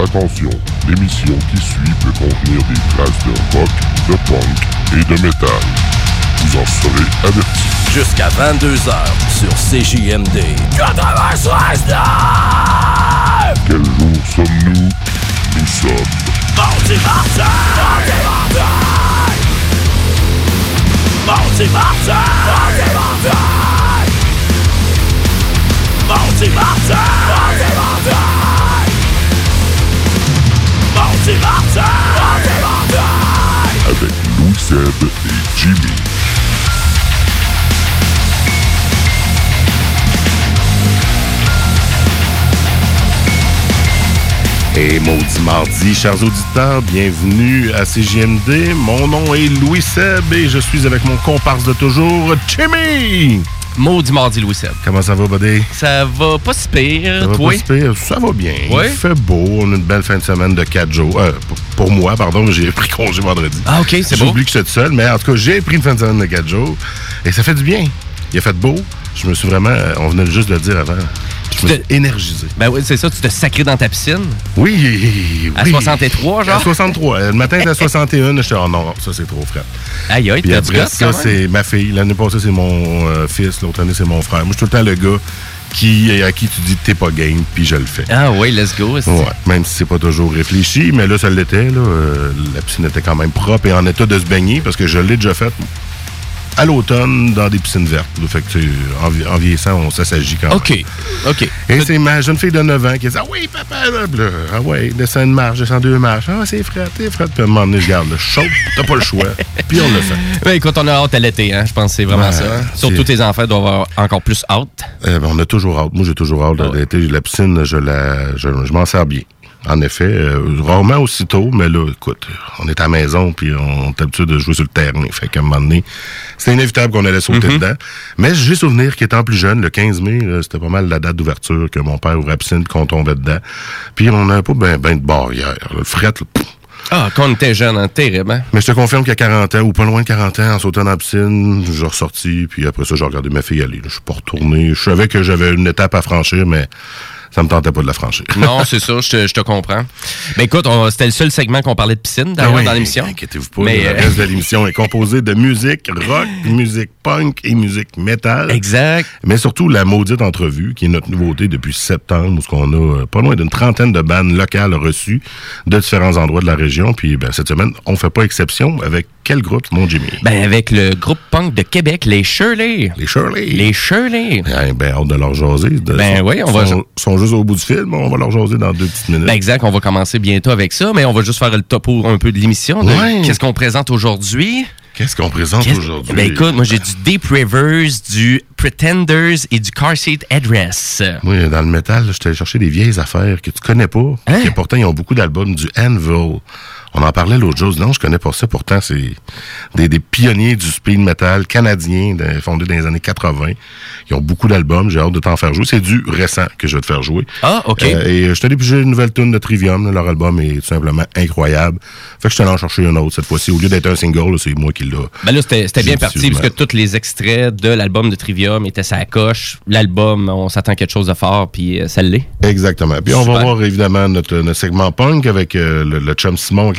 Attention, l'émission qui suit peut contenir des traces de rock, de punk et de métal. Vous en serez avertis. Jusqu'à 22h sur CJMD. 96.9! Quel jour sommes-nous? Nous sommes... Maudit Mardi! Maudit Mardi! Maudit Mardi! Maudit Mardi! Maudit Mardi! Maudit Mardi! Avec Louis Seb et Jimmy. Et maudit mardi, chers auditeurs, bienvenue à CJMD. Mon nom est Louis Seb et je suis avec mon comparse de toujours, Jimmy! Maudit mardi, Louis Seb. Comment ça va, buddy? Ça va pas si pire, toi? Ça va pas si pire, ça va bien. Oui? Il fait beau, on a une belle fin de semaine de 4 jours. Pour moi, pardon, j'ai pris congé vendredi. Ah, OK, c'est bon. J'ai oublié que j'étais tout seul, mais en tout cas, j'ai pris une fin de semaine de 4 jours et ça fait du bien. Il a fait beau. Je me suis vraiment... On venait juste de le dire avant. Je me suis énergisé. Ben oui, c'est ça. Tu te sacrais dans ta piscine. Oui. À 63, genre? À 63. Le matin, à 61, je suis oh non, ça, c'est trop frais. Aïe, aïe, t'as du gosse, ça, c'est ma fille. L'année passée, c'est mon fils. L'autre année, c'est mon frère. Moi, je suis tout le temps le gars à qui tu dis que t'es pas game, puis je le fais. Ah oui, let's go. Ouais, même si c'est pas toujours réfléchi, mais là, ça l'était. Là, la piscine était quand même propre et en état de se baigner, parce que je l'ai déjà faite à l'automne dans des piscines vertes. Fait que, en vieillissant, on s'assagit quand même. OK. Et c'est ma jeune fille de 9 ans qui dit « Ah oui, papa! » Ah ouais, descends une marche, descends deux marches. « Ah, c'est frais. » Puis à un moment donné, je garde le chaud. T'as pas le choix. Puis on le fait. Ben, écoute, on a hâte à l'été, hein. Je pense que c'est vraiment ça. Surtout tes enfants doivent avoir encore plus hâte. On a toujours hâte. Moi, j'ai toujours hâte à l'été. La piscine, je m'en sers bien. En effet, rarement aussitôt, mais là, écoute, on est à la maison, puis on est habitué de jouer sur le terrain. Fait qu'à un moment donné, c'était inévitable qu'on allait sauter dedans. Mais j'ai souvenir qu'étant plus jeune, le 15 mai, là, c'était pas mal la date d'ouverture que mon père ouvrait la piscine, qu'on tombait dedans. Puis on n'avait pas ben de barrière. Le fret, là, quand on était jeune, terriblement. Mais je te confirme qu'à 40 ans, ou pas loin de 40 ans, en sautant dans la piscine, je suis ressorti, puis après ça, j'ai regardé ma fille aller. Je suis pas retourné. Je savais que j'avais une étape à franchir, mais... ça me tentait pas de la franchir. Non, c'est ça, je te comprends. Mais écoute, c'était le seul segment qu'on parlait de piscine dans l'émission. Inquiétez-vous pas, le reste de l'émission est composé de musique rock, musique punk et musique métal. Exact. Mais surtout la maudite entrevue, qui est notre nouveauté depuis septembre, où on a pas loin d'une trentaine de bandes locales reçues de différents endroits de la région. Puis cette semaine, on fait pas exception avec quel groupe, mon Jimmy? Avec le groupe punk de Québec, les Shirley. Les Shirley. On de leur jaser. Juste au bout du film, on va leur jaser dans 2 petites minutes. Ben exact, on va commencer bientôt avec ça, mais on va juste faire le topo un peu de l'émission. Qu'est-ce qu'on présente aujourd'hui? Ben écoute, moi j'ai du Dick Rivers, du Pretenders et du Car Seat Headrest. Oui, dans le métal, je t'allais chercher des vieilles affaires que tu connais pas. Hein? Et pourtant, ils ont beaucoup d'albums du Anvil. On en parlait l'autre jour. Non, je connais pas ça. Pourtant, c'est des pionniers du speed metal canadien fondés dans les années 80. Ils ont beaucoup d'albums. J'ai hâte de t'en faire jouer. C'est du récent que je vais te faire jouer. Ah, OK. Et je t'ai dépêché une nouvelle tune de Trivium. Leur album est tout simplement incroyable. Fait que je t'allais en chercher un autre cette fois-ci. Au lieu d'être un single, là, c'est moi qui l'ai. Ben là, c'était bien parti parce que tous les extraits de l'album de Trivium étaient sur la coche. L'album, on s'attend à quelque chose de fort, puis ça l'est. Exactement. Puis on va voir évidemment notre segment punk avec le chum Simon,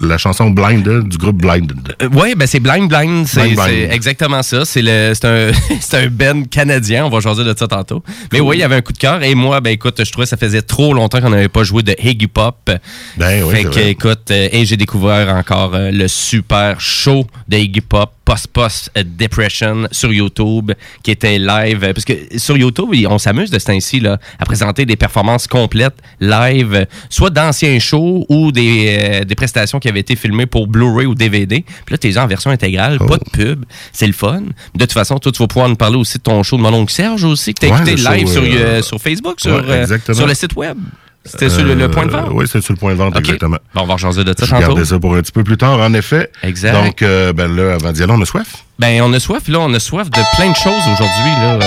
la chanson Blind du groupe Blind. Oui, ben c'est Blind. C'est exactement ça. C'est un band canadien. On va jaser de ça tantôt. Mais oui, il y avait un coup de cœur. Et moi, ben écoute, je trouvais que ça faisait trop longtemps qu'on n'avait pas joué de Iggy Pop. Ben oui. Fait que, écoute, et j'ai découvert encore le super show de Iggy Pop, Post Depression sur YouTube, qui était live. Parce que sur YouTube, on s'amuse de ce temps-ci là, à présenter des performances complètes live, soit d'anciens shows ou des prestations qui avaient été filmées pour Blu-ray ou DVD. Puis là, t'es en version intégrale, pas de pub. C'est le fun. De toute façon, toi, tu vas pouvoir nous parler aussi de ton show de Mononcle Serge aussi, que t'as écouté live sur Facebook, sur le site web. C'était sur le point de vente? Oui, c'était sur le point de vente, exactement. Bon, on va rechanger de ça tantôt. Je gardais ça pour un petit peu plus tard, en effet. Exact. Donc, là, avant d'y aller, on a soif? On a soif. Là, on a soif de plein de choses aujourd'hui. Là.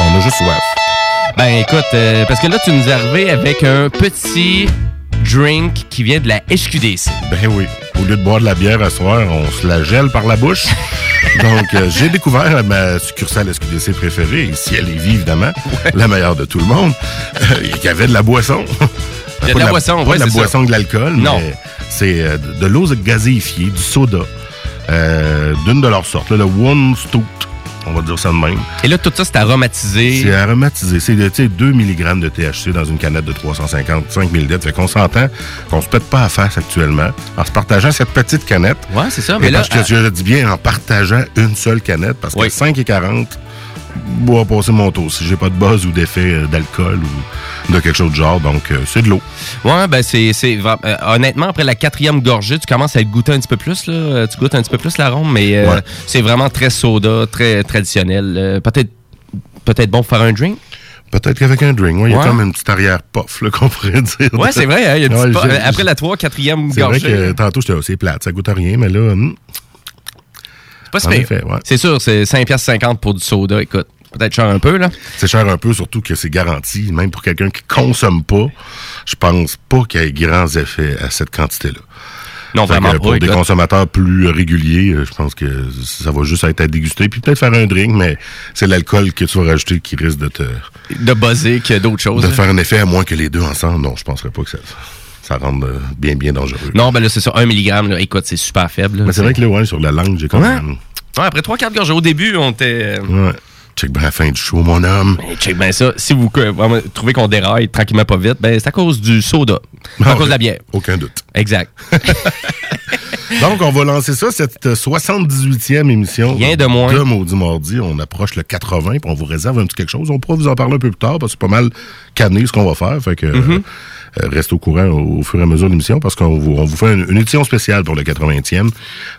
On a juste soif. Écoute, parce que là, tu nous es arrivé avec un petit drink qui vient de la SQDC. Ben oui. Au lieu de boire de la bière à soir, on se la gèle par la bouche. Donc, j'ai découvert ma succursale SQDC préférée, ici à Lévis, évidemment, la meilleure de tout le monde, qui avait de la boisson. de la boisson, pas de la boisson, de l'alcool, non. Mais c'est de l'eau gazéifiée, du soda, d'une de leur sorte, là, le One Stout. On va dire ça de même. Et là, tout ça, c'est aromatisé. C'est aromatisé. C'est 2 mg de THC dans une canette de 355 ml. Fait qu'on s'entend qu'on se pète pas à face actuellement en se partageant cette petite canette. Oui, c'est ça. Mais là, parce que je dis bien en partageant une seule canette, parce que 5,40 on va passer mon tour si j'ai pas de buzz ou d'effet d'alcool ou de quelque chose de genre. Donc, c'est de l'eau. Oui, ben c'est honnêtement, après la 4e gorgée, tu commences à goûter un petit peu plus. Là. Tu goûtes un petit peu plus l'arôme, mais c'est vraiment très soda, très traditionnel. Peut-être bon pour faire un drink? Peut-être qu'avec un drink, il y a quand même une petite arrière-puff là, qu'on pourrait dire. Oui, c'est vrai. Hein? Il y a après la 3e, 4e gorgée. C'est vrai que tantôt, j'étais assez plate. Ça goûte à rien, mais là... Pas si effet, c'est sûr, c'est 5,50 $ pour du soda, écoute. Peut-être cher un peu, là. C'est cher un peu, surtout que c'est garanti. Même pour quelqu'un qui consomme pas, je pense pas qu'il y ait grands effets à cette quantité-là. Non, fait vraiment pas. Pour des consommateurs plus réguliers, je pense que ça va juste être à déguster, puis peut-être faire un drink, mais c'est l'alcool que tu vas rajouter qui risque de te... de buzzer que d'autres choses. De faire un effet, à moins que les deux ensemble. Non, je penserais pas que ça... ça rend bien, bien dangereux. Non, ben là, c'est ça. 1 mg, là, écoute, c'est super faible. Là, mais c'est vrai que là, sur la langue, j'ai quand même... Ouais, après 3-4 gorges, au début, on était... Ouais. Check bien la fin du show, mon homme. Ben, check bien ça. Si vous trouvez qu'on déraille tranquillement pas vite, ben c'est à cause du soda. C'est à cause de la bière. Aucun doute. Exact. Donc, on va lancer ça, cette 78e émission de Maudit Mardi. On approche le 80, puis on vous réserve un petit quelque chose. On pourra vous en parler un peu plus tard, parce que c'est pas mal cané ce qu'on va faire. Fait que restez au courant au fur et à mesure de l'émission, parce qu'on vous fait une édition spéciale pour le 80e.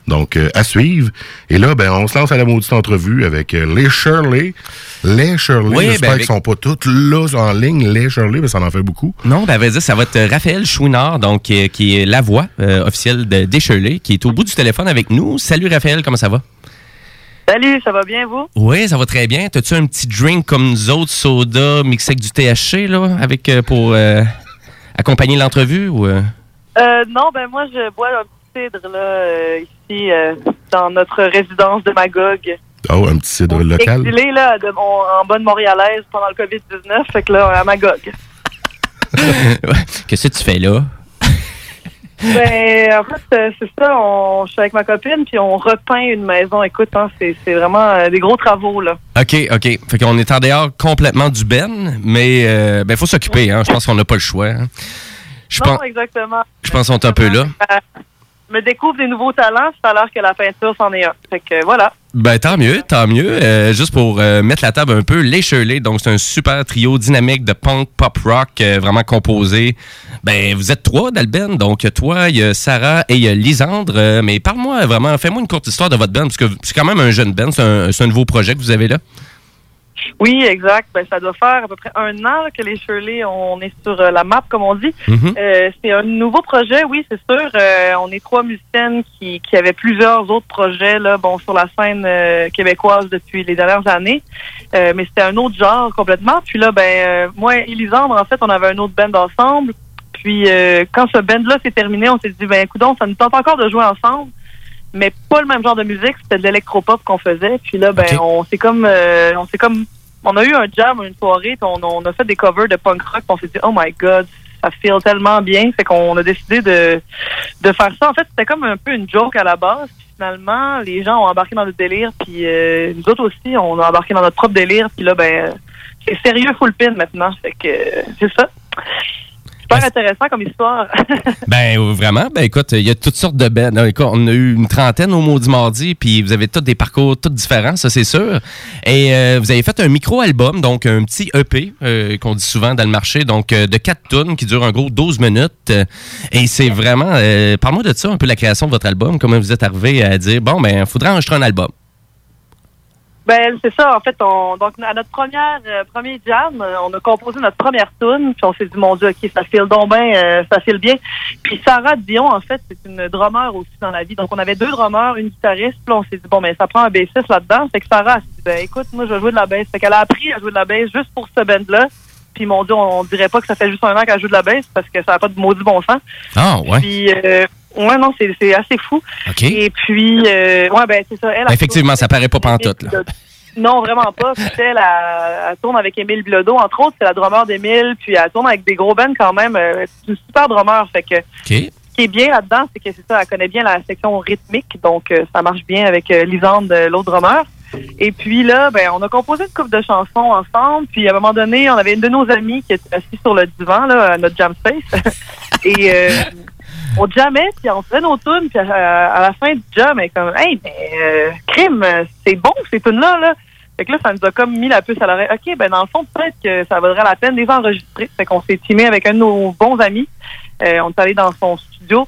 Donc, à suivre. Et là, ben on se lance à la maudite entrevue avec les Shirley. Les Shirley, j'espère qu'ils sont pas toutes là en ligne. Les Shirley, ben, ça en fait beaucoup. Non, ben, vas-y, ça va être Raphaël Chouinard, donc, qui est la voix officielle des Shirley, qui est au bout du téléphone avec nous. Salut Raphaël, comment ça va? Salut, ça va bien, vous? Oui, ça va très bien. T'as-tu un petit drink comme nous autres, soda, mixé avec du THC, là, avec pour accompagner l'entrevue? Ou, non, ben moi, je bois un petit cidre, là, ici, dans notre résidence de Magog. Oh, un petit cidre local? Exilé, là, en bonne montréalaise pendant le COVID-19, fait que là, à Magog. Qu'est-ce que tu fais là? Ben, en fait, c'est ça, je suis avec ma copine, puis on repeint une maison. Écoute, hein, c'est vraiment des gros travaux, là. OK. Fait qu'on est en dehors complètement du mais ben, faut s'occuper, hein. Je pense qu'on n'a pas le choix. Hein. Exactement. Je pense qu'on est un peu là. Me découvre des nouveaux talents, c'est alors que la peinture, c'en est un. Fait que, voilà. Ben, tant mieux. Juste pour mettre la table un peu, les Shirley, donc c'est un super trio dynamique de punk, pop-rock, vraiment composé. Ben, vous êtes 3 dans le band, donc toi, il y a Sarah et il y a Lisandre. Mais parle-moi vraiment, fais-moi une courte histoire de votre band, parce que c'est quand même un jeune band, c'est un nouveau projet que vous avez là. Oui, exact. Ben, ça doit faire à peu près 1 an que les Shirley, on est sur la map, comme on dit. Mm-hmm. C'est un nouveau projet, oui, c'est sûr. On est 3 musiciennes qui avaient plusieurs autres projets là, bon, sur la scène québécoise depuis les dernières années. Mais c'était un autre genre complètement. Puis là, ben moi et Lisandre, en fait, on avait un autre band ensemble. Puis quand ce band-là s'est terminé, on s'est dit, ben coudonc, ça nous tente encore de jouer ensemble. Mais pas le même genre de musique, c'était de l'électropop qu'on faisait. Puis là, ben on a eu un jam, une soirée, puis on a fait des covers de punk rock, puis on s'est dit, oh my God, ça feel tellement bien. Fait qu'on a décidé de faire ça. En fait, c'était comme un peu une joke à la base. Puis finalement, les gens ont embarqué dans le délire, puis nous autres aussi, on a embarqué dans notre propre délire. Puis là, ben c'est sérieux full pin maintenant. Fait que c'est ça. Super intéressant comme histoire. Ben, vraiment. Ben, écoute, il y a toutes sortes de bands. On a eu une 30aine au Maudit Mardi, puis vous avez tous des parcours tous différents, ça, c'est sûr. Et vous avez fait un micro-album, donc un petit EP qu'on dit souvent dans le marché, donc de 4 tunes qui dure en gros 12 minutes. Et c'est vraiment... parle-moi de ça, un peu la création de votre album. Comment vous êtes arrivé à dire, bon, ben, il faudrait enregistrer un album. Ben c'est ça, en fait, donc à notre premier jam, on a composé notre première tune, puis on s'est dit, mon Dieu, OK, ça file donc bien, ça file bien. Puis Sarah Dion, en fait, c'est une drummer aussi dans la vie, donc on avait 2 drummeurs, une guitariste, puis on s'est dit, bon, ben ça prend un bassiste là-dedans. Fait que Sarah s'est dit, ben écoute, moi, je vais jouer de la bass. Fait qu'elle a appris à jouer de la bass juste pour ce band-là. Puis mon Dieu, on dirait pas que ça fait juste 1 an qu'elle joue de la bass, parce que ça n'a pas de maudit bon sens. Ah, ouais. Puis, ouais, non, c'est assez fou. Okay. Et puis, ouais, ben, c'est ça. Elle, effectivement, ça paraît pas pantoute, là. Non, vraiment pas. C'était elle tourne avec Émile Bilodeau, entre autres, c'est la drummer d'Émile, puis elle tourne avec des gros bands quand même. C'est une super drummer, fait que okay. Ce qui est bien là-dedans, c'est que c'est ça, elle connaît bien la section rythmique, donc ça marche bien avec Lisandre, l'autre drummer. Et puis là, ben, on a composé une couple de chansons ensemble, puis à un moment donné, on avait une de nos amies qui était assise sur le divan, là, à notre jam space, et... on jammait, puis on faisait nos tunes, puis à la fin du jam, elle est comme « Hey, mais crime, c'est bon ces tunes-là, là! » Fait que là, ça nous a comme mis la puce à l'oreille. OK, ben dans le fond, peut-être que ça vaudrait la peine de les enregistrer. Fait qu'on s'est teamé avec un de nos bons amis. On est allé dans son studio,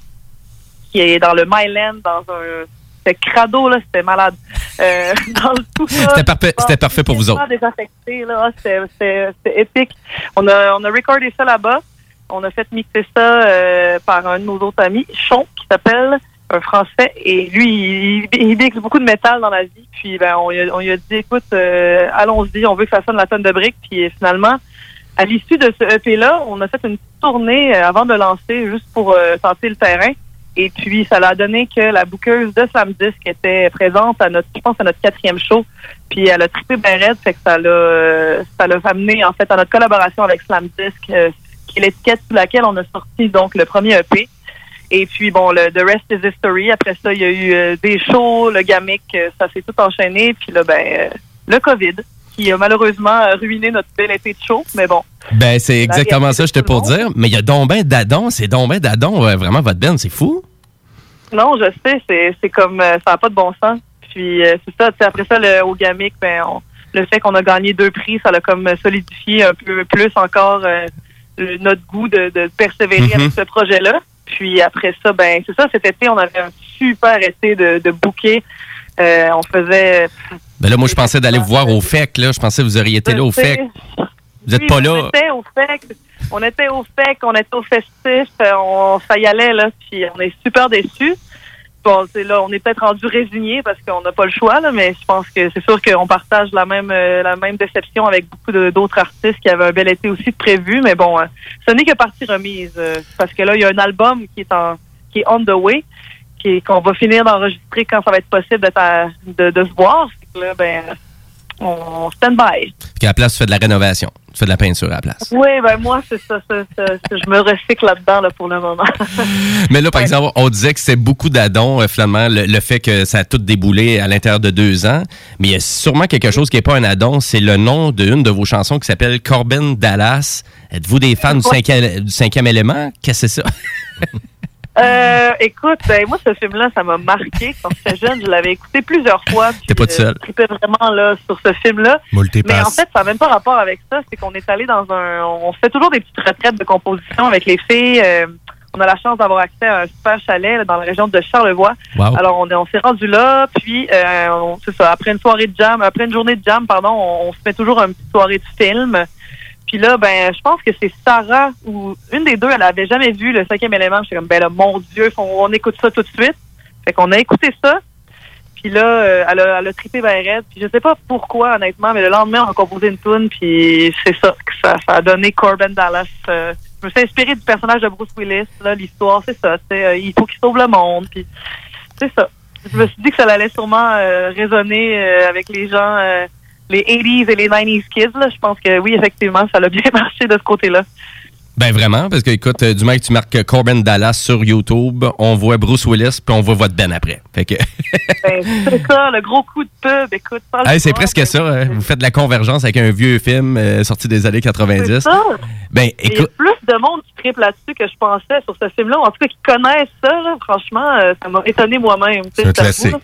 qui est dans le Myland, dans un... C'était crado, là, c'était malade. Dans le tout ça, c'était parfait pour vous autres. Désaffecté, là, c'était épique. On a recordé ça là-bas. On a fait mixer ça par un de nos autres amis, Chon, qui s'appelle, un Français, et lui, il mixe beaucoup de métal dans la vie, puis ben, on lui a dit, écoute, allons-y, on veut que ça sonne la tonne de briques, puis finalement, à l'issue de ce EP-là, on a fait une petite tournée avant de lancer, juste pour tenter le terrain, et puis ça l'a donné que la bookeuse de Slamdisc était présente à notre, je pense, à notre 4e show, puis elle a trippé bien raide, fait que ça l'a amené, en fait, à notre collaboration avec Slamdisc, qui est l'étiquette sous laquelle on a sorti donc le premier EP. Et puis, bon, le The Rest is History. Après ça, il y a eu des shows, le GAMIC, ça s'est tout enchaîné. Puis là, ben, le COVID, qui a malheureusement ruiné notre bel été de show, mais bon. Ben, c'est exactement ça, j'étais pour dire. Mais il y a Dombin Dadon, c'est Dombin Dadon, vraiment, votre band, c'est fou. Non, je sais, c'est comme, ça n'a pas de bon sens. Puis c'est ça, tu sais, après ça, au GAMIC, ben, le fait qu'on a gagné 2 prix, ça l'a comme solidifié un peu plus encore... notre goût de persévérer avec ce projet-là. Puis après ça, ben c'est ça, cet été, on avait un super été de bouquet. On faisait... Ben là, moi, je pensais d'aller vous voir au FEC, là. Je pensais que vous auriez été là au FEC. Vous n'êtes pas là. On était au FEC, on était au festif, ça y allait, là. Puis on est super déçus. Bon, c'est là, on est peut-être rendu résigné parce qu'on n'a pas le choix, là, mais je pense que c'est sûr qu'on partage la même déception avec beaucoup d'autres artistes qui avaient un bel été aussi prévu, mais bon, ce n'est que partie remise, parce que là, il y a un album qui est on the way, qu'on va finir d'enregistrer quand ça va être possible de se voir. Là, ben, on stand by. Puis à la place, tu fais de la rénovation. Tu fais de la peinture à la place. Oui, ben moi, c'est ça. Je me recycle là-dedans là, pour le moment. Mais là, par exemple, on disait que c'est beaucoup d'adons, finalement, le fait que ça a tout déboulé à l'intérieur de 2 ans. Mais il y a sûrement quelque chose qui n'est pas un addon. C'est le nom d'une de vos chansons qui s'appelle Corbin Dallas. Êtes-vous des fans du 5e élément? Qu'est-ce que c'est ça? Écoute, ben, moi, ce film-là, ça m'a marqué. Quand j'étais jeune, je l'avais écouté plusieurs fois. T'es pas tout seul. Je tripais vraiment là, sur ce film-là. Mais en fait, ça n'a même pas rapport avec ça. C'est qu'on est allé dans un... On fait toujours des petites retraites de composition avec les filles. On a la chance d'avoir accès à un super chalet là, dans la région de Charlevoix. Wow. Alors, on s'est rendu là. Puis, c'est ça, après une journée de jam, pardon, on se met toujours une petite soirée de film. Puis là, ben, je pense que c'est Sarah ou une des deux, elle avait jamais vu le 5e élément. J'étais comme, ben là, mon Dieu, on écoute ça tout de suite. Fait qu'on a écouté ça. Puis là, elle a trippé ben raide. Puis je sais pas pourquoi, honnêtement, mais le lendemain, on a composé une tune. Puis c'est ça que ça a donné Corbin Dallas. Je me suis inspirée du personnage de Bruce Willis. Là, l'histoire, c'est ça. Il faut qu'il sauve le monde. Puis c'est ça. Je me suis dit que ça allait sûrement résonner avec les gens... les 80s et les 90s kids, là, je pense que oui, effectivement, ça a bien marché de ce côté-là. Ben vraiment, parce que, écoute, du moment que tu marques Corbin Dallas sur YouTube, on voit Bruce Willis, puis on voit votre Ben après. Fait que... ben, c'est ça, le gros coup de pub, écoute. Hey, c'est presque ça, hein? Vous faites de la convergence avec un vieux film sorti des années 90. C'est ça. Ben, écoute... Il y a plus de monde qui tripe là-dessus que je pensais sur ce film-là, en tout cas qui connaissent ça, là, franchement, ça m'a étonné moi-même. C'est un classique. Fou,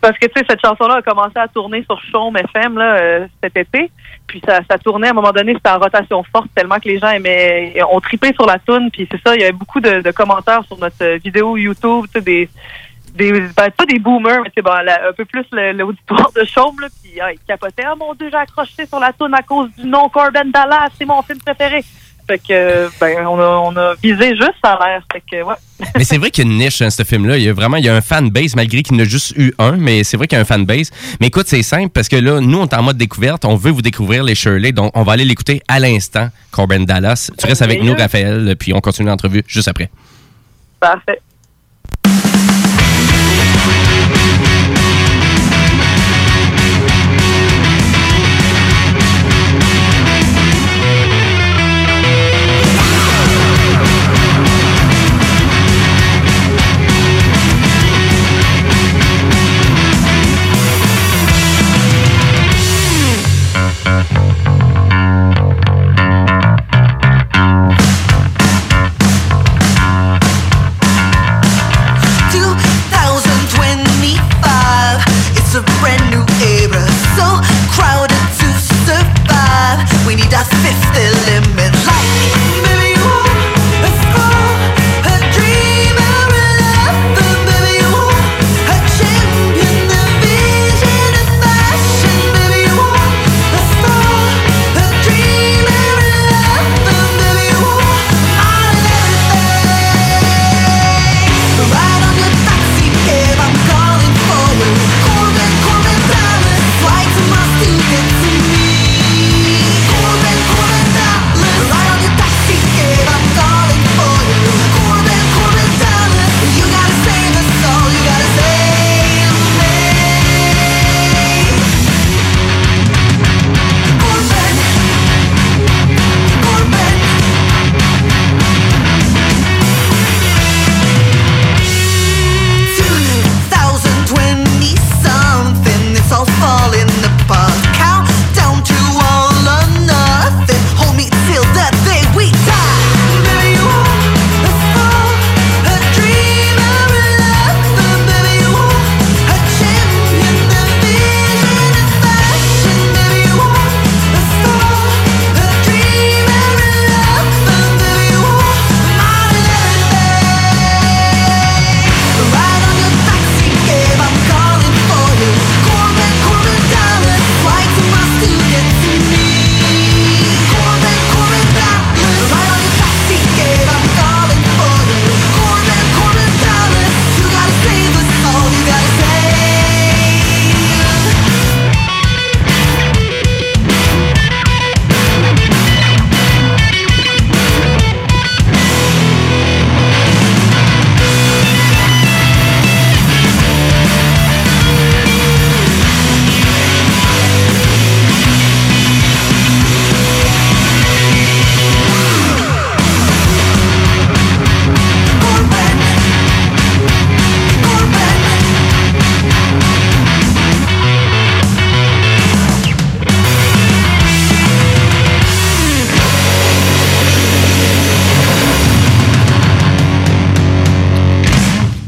parce que, tu sais, cette chanson-là a commencé à tourner sur Chaume FM là, cet été. Puis ça tournait, à un moment donné, c'était en rotation forte tellement que les gens ont trippé sur la toune. Puis c'est ça, il y avait beaucoup de commentaires sur notre vidéo YouTube, tu sais, ben, pas des boomers, mais bon, un peu plus l'auditoire de Chaume, là. Puis ils capotaient. « Ah, mon Dieu, j'ai accroché sur la toune à cause du nom Corbin Dallas, c'est mon film préféré. » Fait que, ben, on a visé juste à l'air. Fait que, ouais. Mais c'est vrai qu'il y a une niche, hein, ce film-là. Il y a un fanbase, malgré qu'il n'a juste eu un, mais c'est vrai qu'il y a un fanbase. Mais écoute, c'est simple, parce que là, nous, on est en mode découverte. On veut vous découvrir, les Shirley. Donc, on va aller l'écouter à l'instant, Corbin Dallas. Tu restes avec nous, Raphaël, puis on continue l'entrevue juste après. Parfait.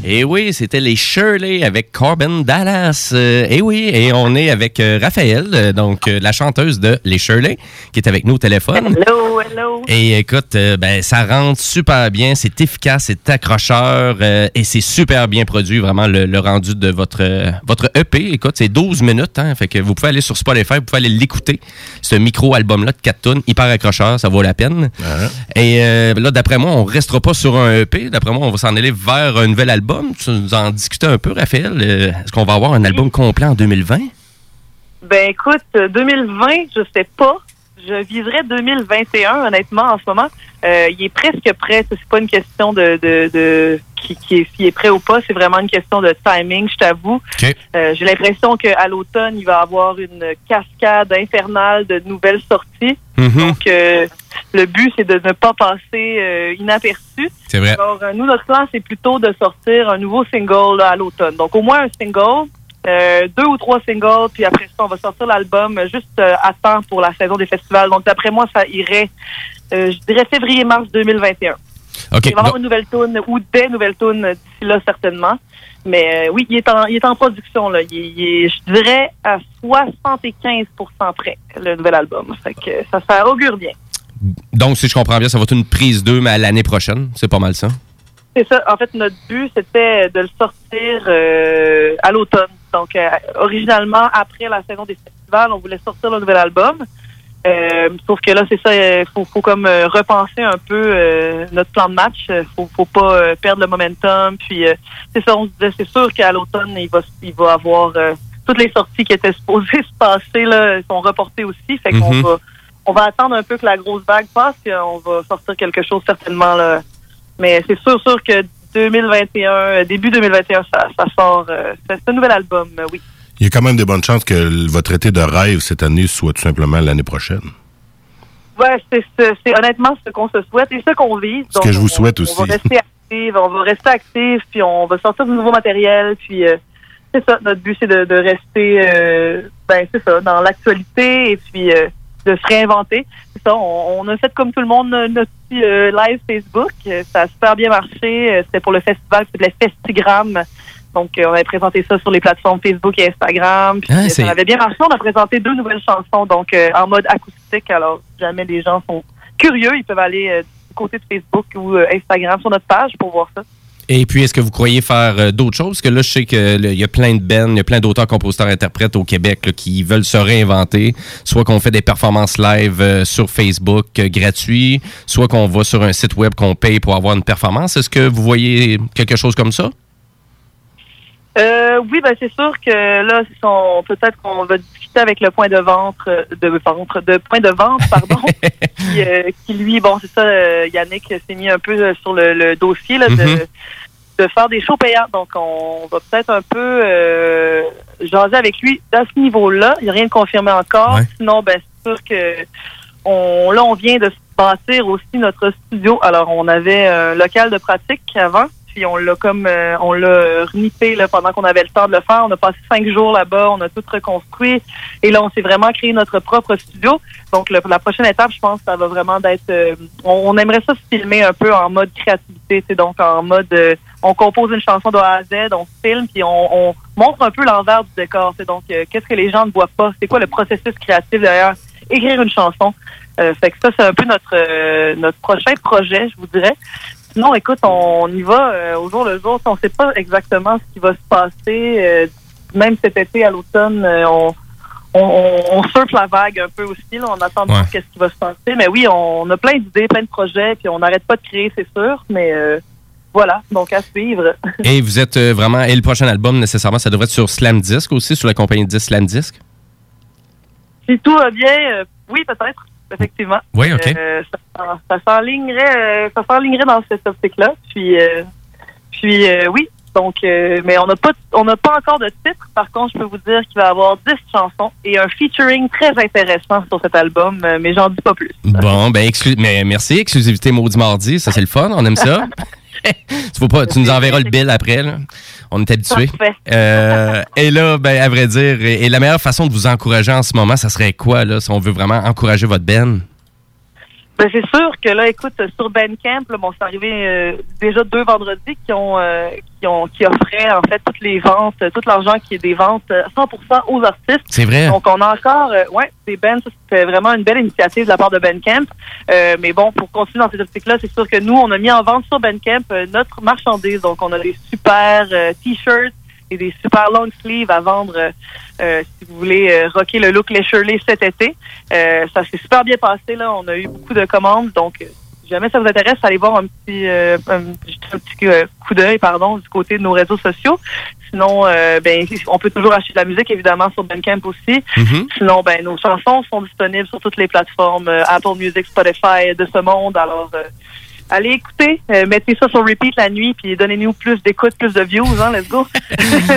Et oui, c'était les Shirley avec Corbin Dallas. Et oui, et on est avec Raphaël, donc la chanteuse de Les Shirley, qui est avec nous au téléphone. Hello, hello. Et écoute, ça rentre super bien, c'est efficace, c'est accrocheur et c'est super bien produit, vraiment le rendu de votre EP. Écoute, c'est 12 minutes, hein, fait que vous pouvez aller sur Spotify, vous pouvez aller l'écouter. Ce micro-album-là de 4 tunes, hyper accrocheur, ça vaut la peine. Uh-huh. Et là, d'après moi, on restera pas sur un EP, d'après moi, on va s'en aller vers un nouvel album. Tu nous en discutais un peu, Raphaël. Est-ce qu'on va avoir un album complet en 2020? Ben écoute, 2020, je sais pas. Je viserais 2021, honnêtement, en ce moment. Il est presque prêt. C'est pas une question de s'il est prêt ou pas. C'est vraiment une question de timing, je t'avoue. Okay. J'ai l'impression qu'à l'automne, il va y avoir une cascade infernale de nouvelles sorties. Mm-hmm. Donc, le but, c'est de ne pas passer inaperçu. C'est vrai. Alors, nous, notre plan, c'est plutôt de sortir un nouveau single là, à l'automne. Donc, au moins un single. 2 ou 3 singles, puis après ça, on va sortir l'album juste à temps pour la saison des festivals. Donc, d'après moi, ça irait, je dirais, février-mars 2021. Okay. Il va y avoir une nouvelle tune ou des nouvelles tunes d'ici là, certainement. Mais oui, il est en production, là. Il est, je dirais, à 75% près, le nouvel album. Fait que ça augure bien. Donc, si je comprends bien, ça va être une prise 2, mais à l'année prochaine. C'est pas mal ça. C'est ça. En fait, notre but, c'était de le sortir à l'automne. Donc, originalement, après la saison des festivals, on voulait sortir le nouvel album. Sauf que là, c'est ça, faut comme repenser un peu notre plan de match. Faut pas perdre le momentum. Puis, c'est ça, on se disait, c'est sûr qu'à l'automne, il va avoir toutes les sorties qui étaient supposées se passer là sont reportées aussi. Fait qu'on on va attendre un peu que la grosse vague passe et on va sortir quelque chose certainement là. Mais c'est sûr que 2021, début 2021, ça sort. C'est un nouvel album, oui. Il y a quand même des bonnes chances que votre été de rêve cette année soit tout simplement l'année prochaine. Oui, c'est honnêtement ce qu'on se souhaite et ce qu'on vise. Ce que je vous souhaite aussi. On va rester actifs, puis on va sortir du nouveau matériel, puis c'est ça. Notre but, c'est de rester c'est ça, dans l'actualité et puis de se réinventer. C'est ça, on a fait comme tout le monde notre petit live Facebook. Ça a super bien marché. C'était pour le festival, c'était le Festigramme. Donc, on avait présenté ça sur les plateformes Facebook et Instagram. Puis, ça avait bien marché. On a présenté 2 nouvelles chansons, donc en mode acoustique. Alors, si jamais les gens sont curieux, ils peuvent aller du côté de Facebook ou Instagram sur notre page pour voir ça. Et puis, est-ce que vous croyez faire d'autres choses? Parce que là, je sais qu'il y a plein de bands, il y a plein d'auteurs, compositeurs, interprètes au Québec là, qui veulent se réinventer. Soit qu'on fait des performances live sur Facebook gratuit, soit qu'on va sur un site web qu'on paye pour avoir une performance. Est-ce que vous voyez quelque chose comme ça? Oui, c'est sûr que là, peut-être qu'on va discuter avec le point de vente, qui lui, c'est ça, Yannick s'est mis un peu sur le dossier là, de faire des shows payants. Donc, on va peut-être un peu jaser avec lui à ce niveau-là. Il n'y a rien de confirmé encore. Ouais. Sinon, c'est sûr que on vient de se bâtir aussi notre studio. Alors, on avait un local de pratique avant. Puis on l'a renippé là, pendant qu'on avait le temps de le faire. On a passé 5 jours là-bas, on a tout reconstruit. Et là, on s'est vraiment créé notre propre studio. Donc, la prochaine étape, je pense, ça va vraiment d'être... on aimerait ça se filmer un peu en mode créativité. C'est donc en mode... on compose une chanson de A à Z, on filme, puis on montre un peu l'envers du décor. C'est donc, qu'est-ce que les gens ne voient pas? C'est quoi le processus créatif derrière écrire une chanson? Fait que ça, c'est un peu notre prochain projet, je vous dirais. Non, écoute, on y va au jour le jour. On ne sait pas exactement ce qui va se passer. Même cet été, à l'automne, on surfe la vague un peu aussi. Là. On attend de voir ce qui va se passer. Mais oui, on a plein d'idées, plein de projets, puis on n'arrête pas de créer, c'est sûr. Mais voilà, donc à suivre. Et vous êtes vraiment... Et le prochain album, nécessairement, ça devrait être sur Slamdisc aussi, sur la compagnie de disques Slamdisc? Si tout va bien, oui, peut-être. Effectivement. Oui, OK. Ça s'enlignerait dans cette optique-là. Puis oui. Donc, mais on n'a pas encore de titre. Par contre, je peux vous dire qu'il va y avoir 10 chansons et un featuring très intéressant sur cet album, mais j'en dis pas plus. Bon, mais merci. Exclusivité Maudit Mardi, ça c'est le fun, on aime ça. Tu nous enverras le bill après, là. On est habitués. Et là, à vrai dire, et la meilleure façon de vous encourager en ce moment, ça serait quoi, là, si on veut vraiment encourager votre band? Ben, c'est sûr que là, écoute, sur Bandcamp, là, bon, c'est arrivé déjà 2 vendredis qui offraient en fait toutes les ventes, tout l'argent qui est des ventes 100% aux artistes. C'est vrai. Donc on a encore des bands, ça c'était vraiment une belle initiative de la part de Bandcamp. Mais bon, pour continuer dans cette optique-là, c'est sûr que nous, on a mis en vente sur Bandcamp notre marchandise. Donc on a des super t-shirts et des super long sleeves à vendre si vous voulez rocker le look Les Shirley cet été. Ça s'est super bien passé, là. On a eu beaucoup de commandes, donc si jamais ça vous intéresse, allez voir un petit coup d'œil du côté de nos réseaux sociaux. Sinon, on peut toujours acheter de la musique, évidemment, sur Bandcamp aussi. Mm-hmm. Sinon, nos chansons sont disponibles sur toutes les plateformes Apple Music, Spotify, de ce monde. Alors, allez écouter, mettez ça sur repeat la nuit, puis donnez-nous plus d'écoute, plus de views, hein, let's go.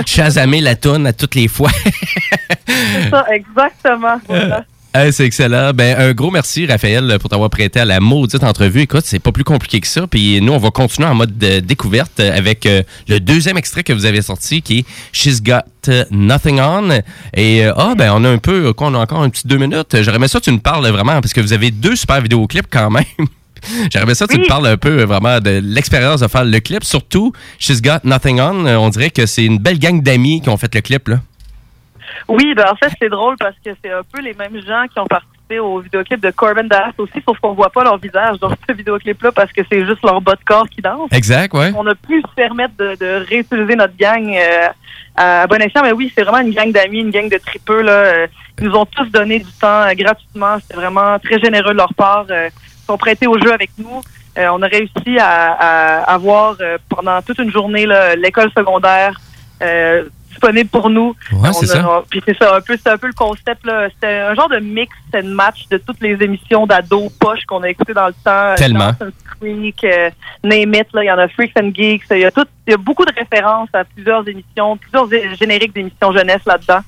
Chasamez la toune à toutes les fois. C'est ça, exactement. Voilà. C'est excellent. Ben, un gros merci, Raphaël, pour t'avoir prêté à la maudite entrevue. Écoute, c'est pas plus compliqué que ça. Puis nous, on va continuer en mode découverte avec le deuxième extrait que vous avez sorti, qui est « She's Got Nothing On ». Et on a un peu, on a encore un petit 2 minutes. J'aimerais ça que tu nous parles vraiment, parce que vous avez 2 super vidéoclips quand même. J'aimerais ça que tu te parles un peu vraiment de l'expérience de faire le clip. Surtout, She's Got Nothing On. On dirait que c'est une belle gang d'amis qui ont fait le clip, là. Oui, en fait, c'est drôle parce que c'est un peu les mêmes gens qui ont participé au vidéoclip de Corbin Dallas aussi, sauf qu'on voit pas leur visage dans ce vidéoclip-là parce que c'est juste leur bas de corps qui danse. Exact, ouais. On a pu se permettre de réutiliser notre gang à bon escient, mais oui, c'est vraiment une gang d'amis, une gang de tripeux, là. Ils nous ont tous donné du temps gratuitement. C'était vraiment très généreux de leur part. Ils sont prêtés au jeu avec nous. On a réussi à avoir pendant toute une journée là, l'école secondaire disponible pour nous. Ouais, puis c'est un peu le concept, là. C'était un genre de mix and match de toutes les émissions d'ado poche qu'on a écoutées dans le temps. Tellement. Freak, Name It, là, il y en a Freaks and Geeks. Il y a beaucoup de références à plusieurs émissions, plusieurs génériques d'émissions jeunesse là-dedans.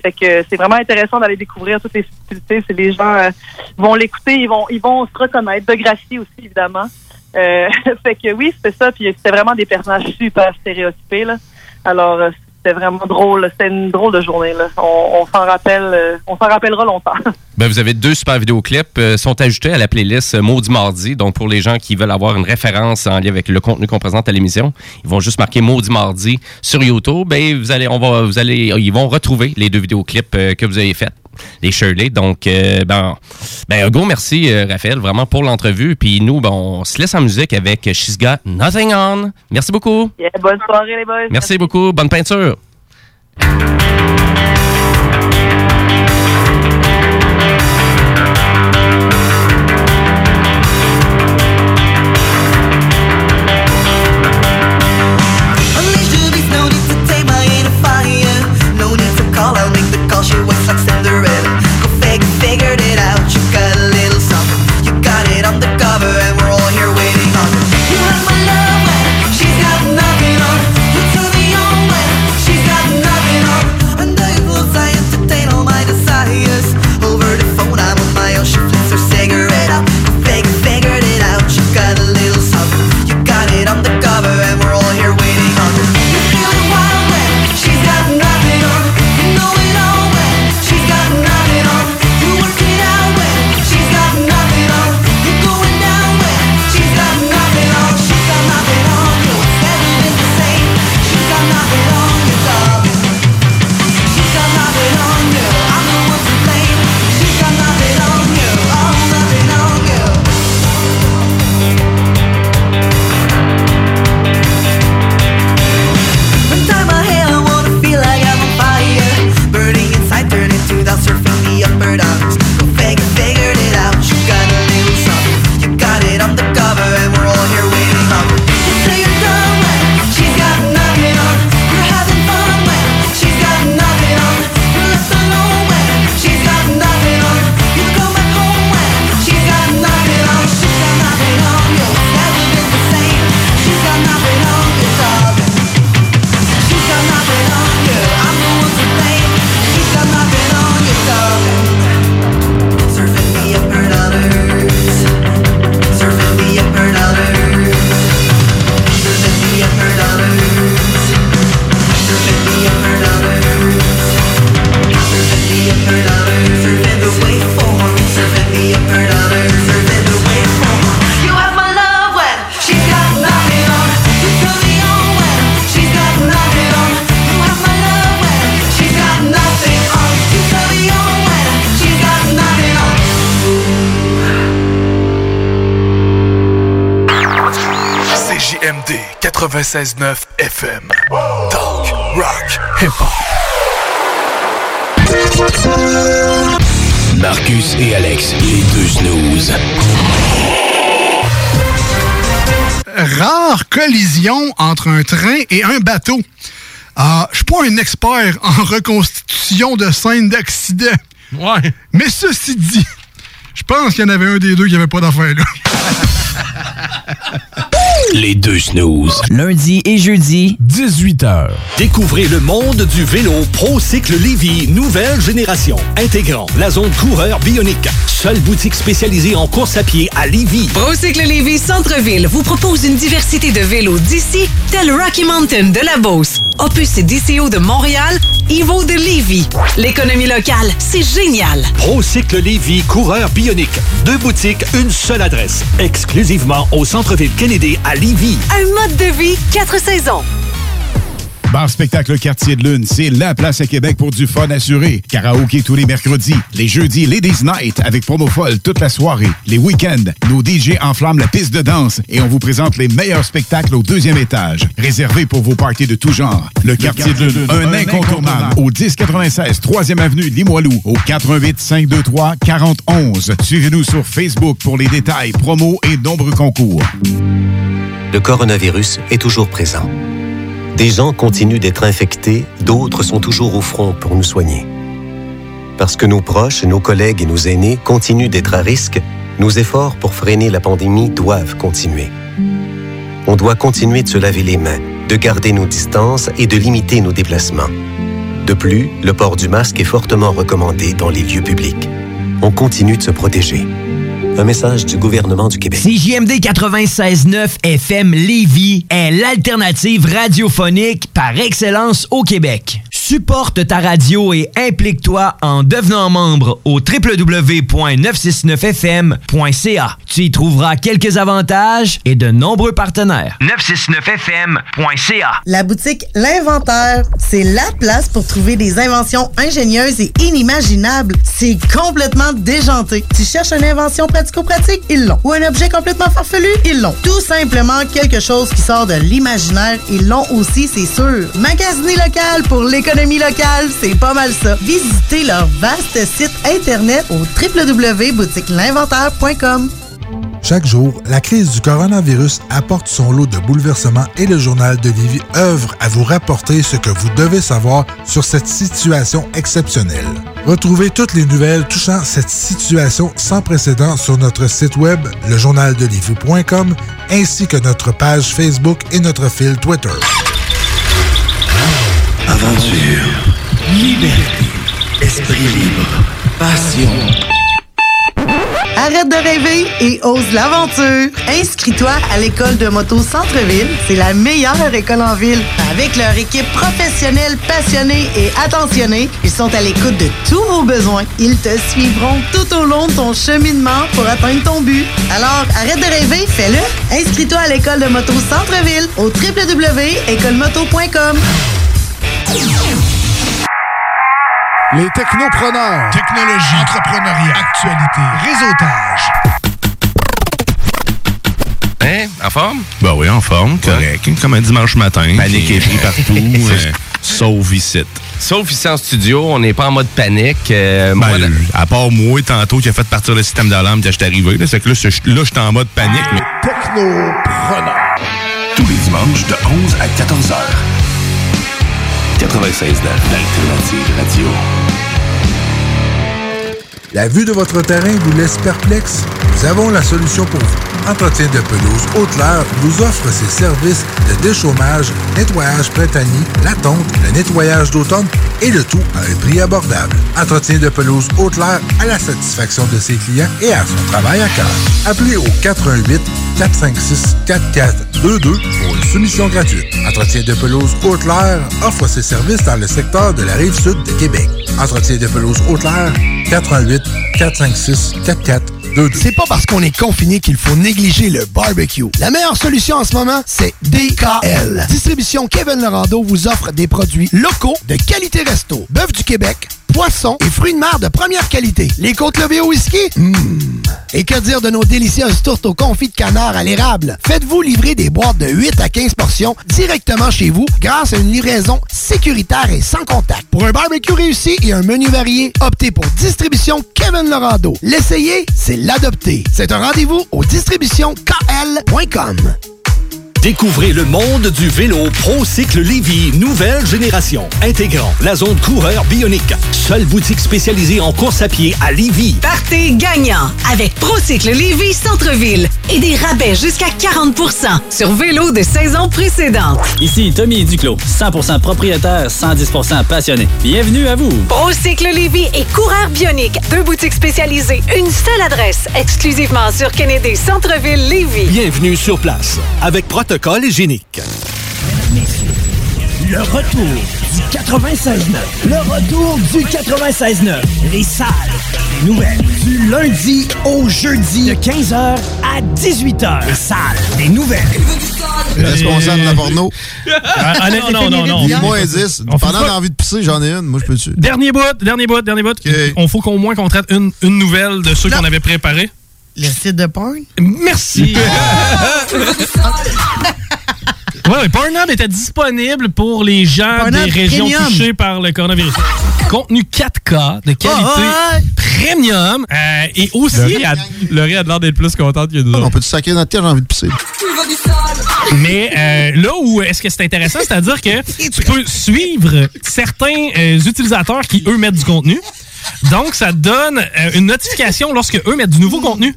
Fait que c'est vraiment intéressant d'aller découvrir toutes les subtilités. C'est les gens vont l'écouter, ils vont se reconnaître. De Gracie aussi, évidemment. Fait que oui, c'était ça. Puis c'était vraiment des personnages super stéréotypés, là. Alors, c'était vraiment drôle. C'était une drôle de journée, là. On s'en rappellera longtemps. Ben, vous avez 2 super vidéoclips sont ajoutés à la playlist Maudit Mardi. Donc, pour les gens qui veulent avoir une référence en lien avec le contenu qu'on présente à l'émission, ils vont juste marquer Maudit Mardi sur YouTube. Ben, ils vont retrouver les 2 vidéoclips que vous avez faits, les Shirley. Donc, un gros merci, Raphaël, vraiment pour l'entrevue. Puis nous, on se laisse en musique avec She's Got Nothing On. Merci beaucoup. Yeah, bonne soirée, les boys. Merci beaucoup. Bonne peinture. 96.9 FM. Talk, rock, hip-hop. Marcus et Alex, les deux snooze. Rare collision entre un train et un bateau. Je suis pas un expert en reconstitution de scènes d'accident. Ouais. Mais ceci dit, je pense qu'il y en avait un des deux qui n'avait pas d'affaire là. Les deux snooze. Lundi et jeudi, 18h. Découvrez le monde du vélo ProCycle Lévis, nouvelle génération. Intégrant la zone coureur bionique. Seule boutique spécialisée en course à pied à Lévis. ProCycle Lévis Centre-Ville vous propose une diversité de vélos d'ici, tel Rocky Mountain de la Beauce, Opus et DCO de Montréal, Evo de Lévis. L'économie locale, c'est génial. ProCycle Lévis coureur bionique. Deux boutiques, une seule adresse. Exclusivement au Centre-Ville Kennedy à Lévis. Un mode de vie, 4 saisons. Bar Spectacle Quartier de Lune, c'est la place à Québec pour du fun assuré. Karaoké tous les mercredis, les jeudis Ladies Night avec promo folle toute la soirée. Les week-ends, nos DJ enflamment la piste de danse et on vous présente les meilleurs spectacles au 2e étage. Réservé pour vos parties de tout genre. Le Quartier de Lune, un incontournable. Au 1096 3e avenue Limoilou, au 418-523-4011. Suivez-nous sur Facebook pour les détails, promos et nombreux concours. Le coronavirus est toujours présent. Des gens continuent d'être infectés, d'autres sont toujours au front pour nous soigner. Parce que nos proches, nos collègues et nos aînés continuent d'être à risque, nos efforts pour freiner la pandémie doivent continuer. On doit continuer de se laver les mains, de garder nos distances et de limiter nos déplacements. De plus, le port du masque est fortement recommandé dans les lieux publics. On continue de se protéger. Un message du gouvernement du Québec. CJMD 96.9 FM Lévis est l'alternative radiophonique par excellence au Québec. Supporte ta radio et implique-toi en devenant membre au www.969fm.ca. Tu y trouveras quelques avantages et de nombreux partenaires. 969fm.ca. La boutique L'Inventaire, c'est la place pour trouver des inventions ingénieuses et inimaginables. C'est complètement déjanté. Tu cherches une invention pratico-pratique? Ils l'ont. Ou un objet complètement farfelu? Ils l'ont. Tout simplement quelque chose qui sort de l'imaginaire. Ils l'ont aussi, c'est sûr. Magasiner local pour l'économie. Économie locale, c'est pas mal ça. Visitez leur vaste site Internet au www.boutiquelinventaire.com. Chaque jour, la crise du coronavirus apporte son lot de bouleversements et le Journal de Lévis œuvre à vous rapporter ce que vous devez savoir sur cette situation exceptionnelle. Retrouvez toutes les nouvelles touchant cette situation sans précédent sur notre site web, lejournaldelévis.com, ainsi que notre page Facebook et notre fil Twitter. Aventure, liberté, esprit libre, passion. Arrête de rêver et ose l'aventure. Inscris-toi à l'école de moto Centre-Ville. C'est la meilleure école en ville. Avec leur équipe professionnelle, passionnée et attentionnée, ils sont à l'écoute de tous vos besoins. Ils te suivront tout au long de ton cheminement pour atteindre ton but. Alors, arrête de rêver, fais-le. Inscris-toi à l'école de moto Centre-Ville au www.écolemoto.com. Les technopreneurs, technologie, entrepreneuriat, actualité, réseautage. Hein? En forme? Ben oui, en forme. Correct. Comme un dimanche matin. Panique écrit partout. Sauf ici. Sauf ici en studio, on n'est pas en mode panique. Ben, à part moi, tantôt, qui a fait partir le système d'alarme quand j'étais arrivé. C'est que là, je suis en mode panique. Mais... Technopreneurs. Tous les dimanches de 11 à 14h. 96 d'Alternative Radio. La vue de votre terrain vous laisse perplexe? Nous avons la solution pour vous. Entretien de pelouse Haute-Leur vous offre ses services de déchômage, nettoyage printanier, la tonte, le nettoyage d'automne et le tout à un prix abordable. Entretien de pelouse Haute-Leur à la satisfaction de ses clients et à son travail à cœur. Appelez au 418-456-4422 pour une soumission gratuite. Entretien de pelouse Haute-Leur offre ses services dans le secteur de la Rive-Sud de Québec. Entretien de pelouse Haute-Leur, 418-456-4422. C'est pas parce qu'on est confiné qu'il faut négliger le barbecue. La meilleure solution en ce moment, c'est DKL. Distribution Kevin Lorando vous offre des produits locaux de qualité resto. Bœuf du Québec, poissons et fruits de mer de première qualité. Les côtes levées au whisky? Et que dire de nos délicieuses tourtes au confit de canard à l'érable? Faites-vous livrer des boîtes de 8 à 15 portions directement chez vous grâce à une livraison sécuritaire et sans contact. Pour un barbecue réussi et un menu varié, optez pour Distribution Kevin Lorando. L'essayer, c'est l'adopter. C'est un rendez-vous au distributionkl.com. Découvrez le monde du vélo ProCycle Lévis, nouvelle génération. Intégrant la zone coureur bionique. Seule boutique spécialisée en course à pied à Lévis. Partez gagnant avec ProCycle Lévis Centre-Ville et des rabais jusqu'à 40% sur vélo de saison précédente. Ici Tommy Duclos, 100% propriétaire, 110% passionné. Bienvenue à vous. ProCycle Lévis et coureur bionique. Deux boutiques spécialisées, une seule adresse, exclusivement sur Kennedy Centre-Ville Lévis. Bienvenue sur place avec Protocole. Hygiénique. Le retour du 96.9. Le retour du 96.9. Les salles des nouvelles. Du lundi au jeudi, de 15h à 18h. Les salles des nouvelles. Responsable de la porno. Non. Dis-moi, 10. Pendant l'envie de pisser, j'en ai une. Moi, je peux dessus. Dernier bout. Okay. On faut qu'au moins qu'on traite une nouvelle de ceux qu'on avait préparés. Le site de porn? Merci! Ouais, Pornhub était disponible pour les gens des régions touchées par le coronavirus. Contenu 4K de qualité premium et aussi... Laurie a l'air d'être plus contente que nous autres. On peut te sacrer dans le terre, j'ai envie de pisser. Mais là où est-ce que c'est intéressant, c'est-à-dire que tu peux suivre certains utilisateurs qui, eux, mettent du contenu. Donc, ça te donne une notification lorsque eux mettent du nouveau contenu.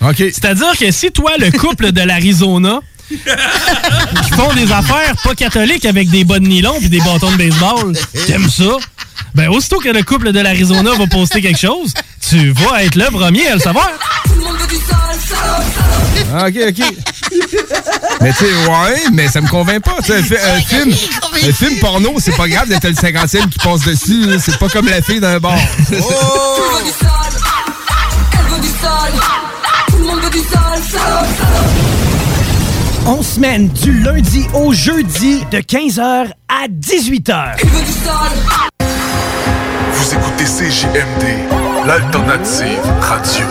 OK. C'est-à-dire que si toi, le couple de l'Arizona, qui font des affaires pas catholiques avec des bas de nylon et des bâtons de baseball, t'aimes ça, ben aussitôt que le couple de l'Arizona va poster quelque chose, tu vas être le premier à le savoir. OK. Mais tu sais, mais ça me convainc pas. Un film porno, c'est pas grave d'être le 50e qui passe dessus. Là. C'est pas comme la fille d'un bar. On se mène du lundi au jeudi de 15h à 18h. Vous écoutez CJMD, l'alternative radio.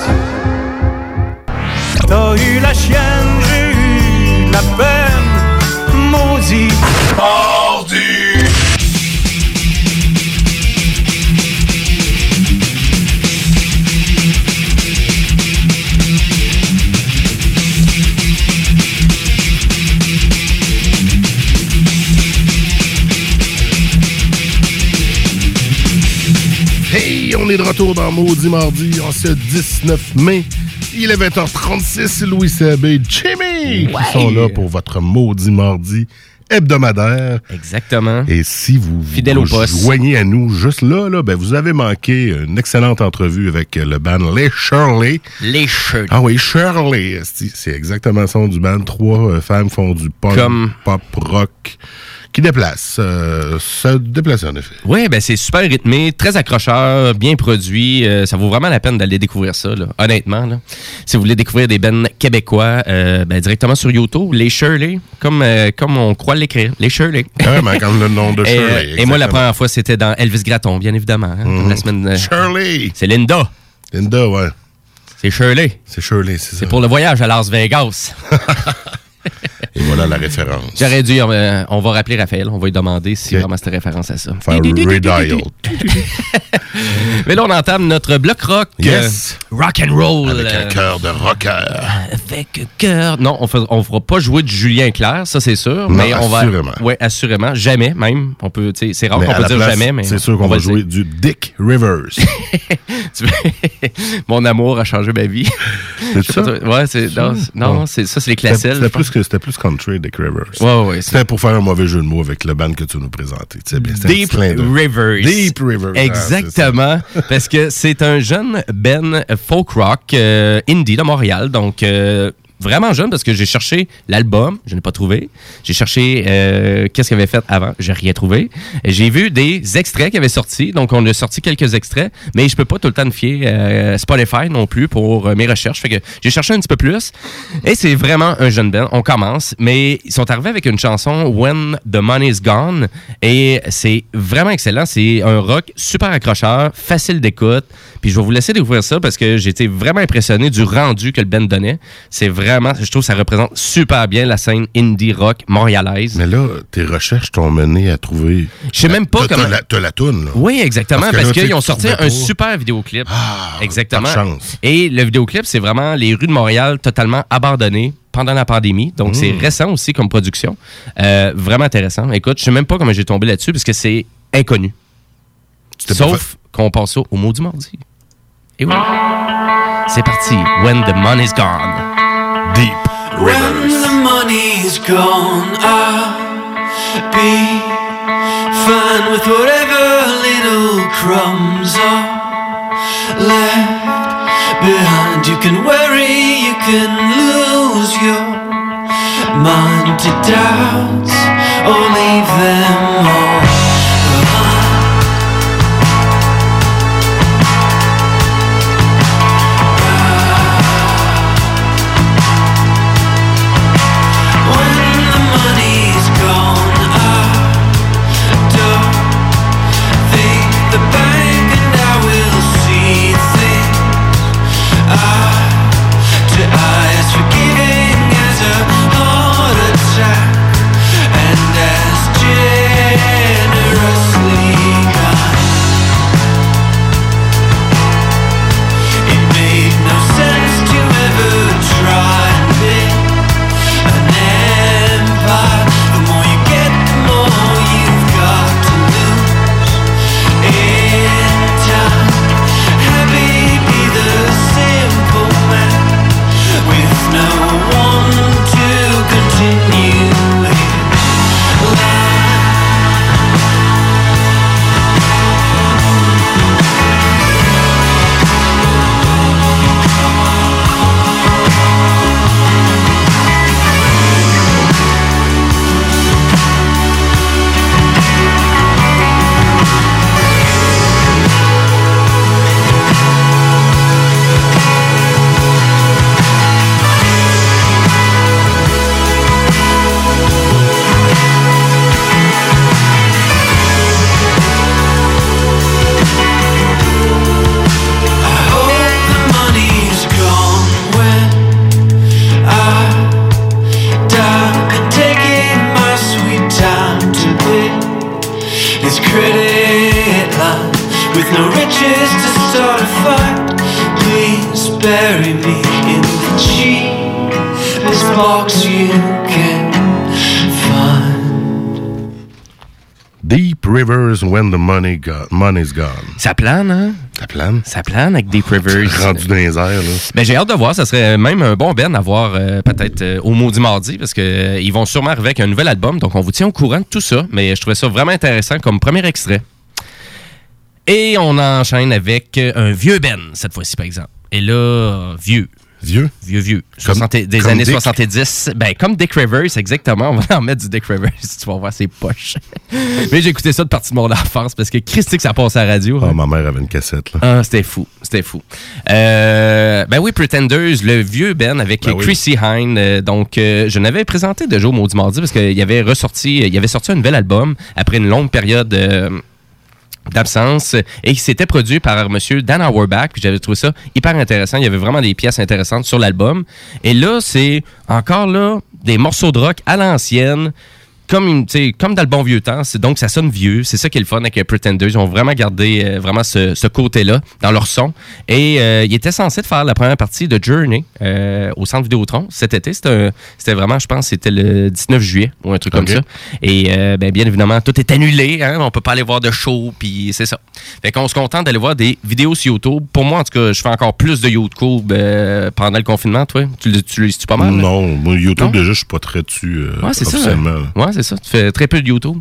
T'as eu la chienne, j'ai eu la peine, maudit mardi. Hey, on est de retour dans Maudit Mardi en ce 19 mai. Il est 20h36, Louis Sabé, Jimmy, qui sont là pour votre Maudit Mardi hebdomadaire. Exactement. Et si vous joignez à nous juste là, ben vous avez manqué une excellente entrevue avec le band Les Shirley. Les Shirley. Ah oui, Shirley. C'est exactement le son du band. 3 femmes font du pop, pop rock. Qui déplace. Ça déplace, en effet. Oui, ben c'est super rythmé, très accrocheur, bien produit. Ça vaut vraiment la peine d'aller découvrir ça, là. Honnêtement. Là. Si vous voulez découvrir des bands québécois, ben directement sur YouTube, les Shirley, comme on croit l'écrire. Les Shirley. Vraiment, comme le nom de Shirley. Et moi, la première fois, c'était dans Elvis Gratton, bien évidemment. Hein, comme la semaine, Shirley! C'est Linda. Linda, ouais. C'est Shirley. C'est Shirley, c'est ça. C'est pour le voyage à Las Vegas. Et voilà la référence. J'aurais dû... on va rappeler Raphaël. On va lui demander si vraiment c'était référence à ça. Faire redial. Mais là, on entame notre bloc rock. Yes. Rock and roll. Avec un cœur de rocker. Avec un cœur... Non, on fera pas jouer du Julien Clerc, ça c'est sûr. Non, mais on assurément. Oui, assurément. Jamais, même. On peut, c'est rare qu'on peut dire place, jamais, mais... C'est sûr qu'on va jouer du Dick Rivers. Mon amour a changé ma vie. C'est ça? Non, c'est les classiques. C'était plus country, Dick Rivers. Ouais, c'était pour faire un mauvais jeu de mots avec le band que tu nous présentais. Deep Rivers. Exactement. Parce que c'est un jeune Ben folk rock indie de Montréal. Donc, vraiment jeune parce que j'ai cherché l'album, je n'ai pas trouvé. J'ai cherché qu'est-ce qu'il avait fait avant, j'ai rien trouvé. J'ai vu des extraits qui avaient sorti, donc on a sorti quelques extraits, mais je peux pas tout le temps me fier Spotify non plus pour mes recherches. Fait que j'ai cherché un petit peu plus et c'est vraiment un jeune band. On commence, mais ils sont arrivés avec une chanson When the Money's Gone et c'est vraiment excellent. C'est un rock super accrocheur, facile d'écoute. Puis je vais vous laisser découvrir ça parce que j'ai été vraiment impressionné du rendu que le band donnait. C'est vraiment, je trouve que ça représente super bien la scène indie rock montréalaise. Mais là, tes recherches t'ont mené à trouver... Je sais même pas comment... T'as la toune, là. Oui, exactement, parce qu'ils ont sorti un super vidéoclip. Ah, exactement. Et le vidéoclip, c'est vraiment les rues de Montréal totalement abandonnées pendant la pandémie. Donc, c'est récent aussi comme production. Vraiment intéressant. Écoute, je sais même pas comment j'ai tombé là-dessus parce que c'est inconnu. Sauf qu'on passe ça au Maudit Mardi. Et oui. C'est parti. When the money's gone. Deep Rivers. When the money's gone, I'll be fine with whatever little crumbs are left behind. You can worry, you can lose your mind to doubts or leave them all. When the money's gone. Ça plane, hein? Ça plane avec Deep Rivers. Rendu dans les airs, là. Ben, j'ai hâte de voir. Ça serait même un bon ben à voir peut-être au Maudit Mardi parce qu'ils vont sûrement arriver avec un nouvel album. Donc, on vous tient au courant de tout ça. Mais je trouvais ça vraiment intéressant comme premier extrait. Et on enchaîne avec un vieux ben, cette fois-ci, par exemple. Et là, vieux. Vieux. Des années 70. Ben, comme Dick Rivers, exactement. On va en mettre du Dick Rivers. Tu vas voir, c'est poche. Mais j'ai écouté ça de partie de mon enfance parce que Christy, que ça passe à la radio. Ah, hein. Ma mère avait une cassette, là. Ah, c'était fou. Ben oui, Pretenders, le vieux Ben avec Chrissy Hine. Donc, je n'avais présenté de jour Maudit Mardi parce qu'il avait sorti un nouvel album après une longue période... d'absence et qui s'était produit par M. Dan Auerbach, puis j'avais trouvé ça hyper intéressant. Il y avait vraiment des pièces intéressantes sur l'album. Et là, c'est encore là des morceaux de rock à l'ancienne, comme dans le bon vieux temps. Donc, ça sonne vieux. C'est ça qui est le fun avec Pretenders. Ils ont vraiment gardé vraiment ce côté-là dans leur son. Et ils étaient censés faire la première partie de Journey au Centre Vidéotron cet été. C'était vraiment, je pense, c'était le 19 juillet ou un truc comme ça. Et bien évidemment, tout est annulé. Hein? On peut pas aller voir de show, puis c'est ça. Fait qu'on se contente d'aller voir des vidéos sur YouTube. Pour moi, en tout cas, je fais encore plus de YouTube pendant le confinement. Toi, tu l'utilises pas mal? Non, moi, YouTube, déjà, je suis pas très dessus officiellement. Ouais, c'est ça. Tu fais très peu de YouTube.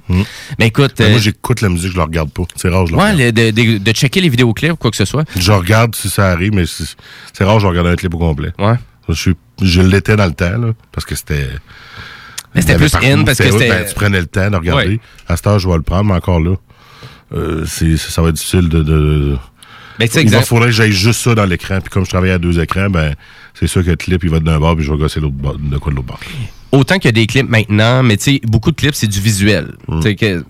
Mais écoute... moi, j'écoute la musique, je la regarde pas. C'est rare, je la regarde. Ouais, de checker les vidéoclips ou quoi que ce soit. Je regarde si ça arrive, mais c'est rare, je regarde un clip au complet. Ouais. Je suis je l'étais dans le temps, là, parce que c'était... Mais c'était plus in, parce que c'était... Ben, tu prenais le temps de regarder. Ouais. À cette heure, je vais le prendre, mais encore là, ça va être difficile de... Ben, il faudrait que j'aille juste ça dans l'écran. Puis comme je travaillais à deux écrans, ben c'est sûr que le clip, il va d'un bord, puis je vais gosser de l'autre bord. Autant qu'il y a des clips maintenant, mais tu sais, beaucoup de clips, c'est du visuel.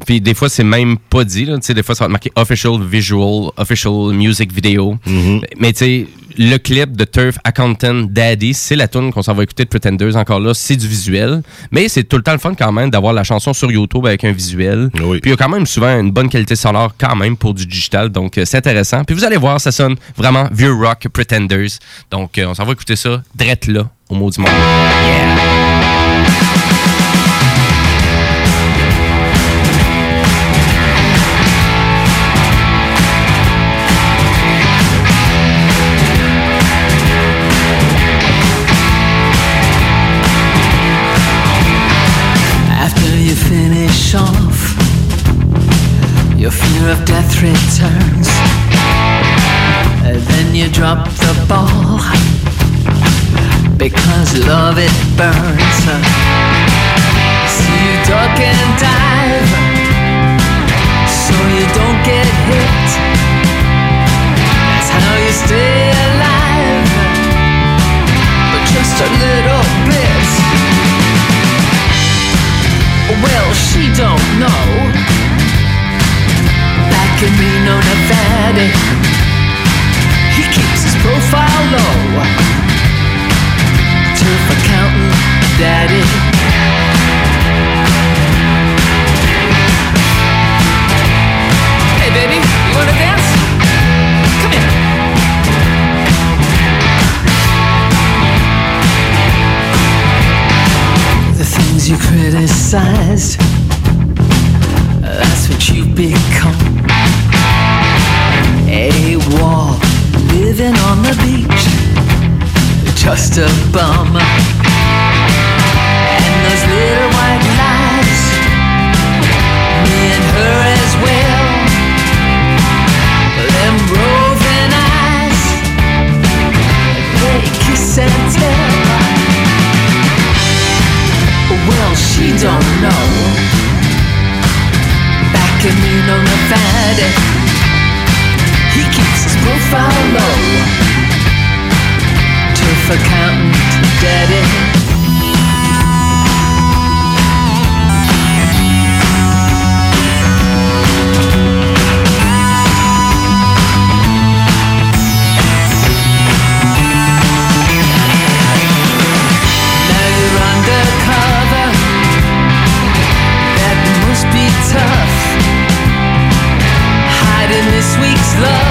Puis des fois, c'est même pas dit. Là. Des fois, ça va te marquer official visual, official music video. Mm-hmm. Mais tu sais, le clip de Turf Accountant Daddy, c'est la tune qu'on s'en va écouter de Pretenders encore là. C'est du visuel. Mais c'est tout le temps le fun quand même d'avoir la chanson sur YouTube avec un visuel. Oui. Puis il y a quand même souvent une bonne qualité sonore quand même pour du digital. Donc c'est intéressant. Puis vous allez voir, ça sonne vraiment vieux rock Pretenders. Donc on s'en va écouter ça drette là au Maudit Mardi. Yeah! Your fear of death returns, and then you drop the ball, because love it burns. So you duck and dive, so you don't get hit. That's how you stay alive, but just a little bit. Well, she don't know, can mean no Nevada. He keeps his profile low, turf accountant daddy. Hey baby, you wanna dance? Come here. The things you criticized, that's what you become. A wall, living on the beach, just a bum. And those little white lies, me and her as well. Them roving eyes, they kiss and tell. Well, she don't know, back in Reno, Nevada. He keeps his profile low, turf accountant daddy. Now you're undercover, that must be tough, hiding this week's love.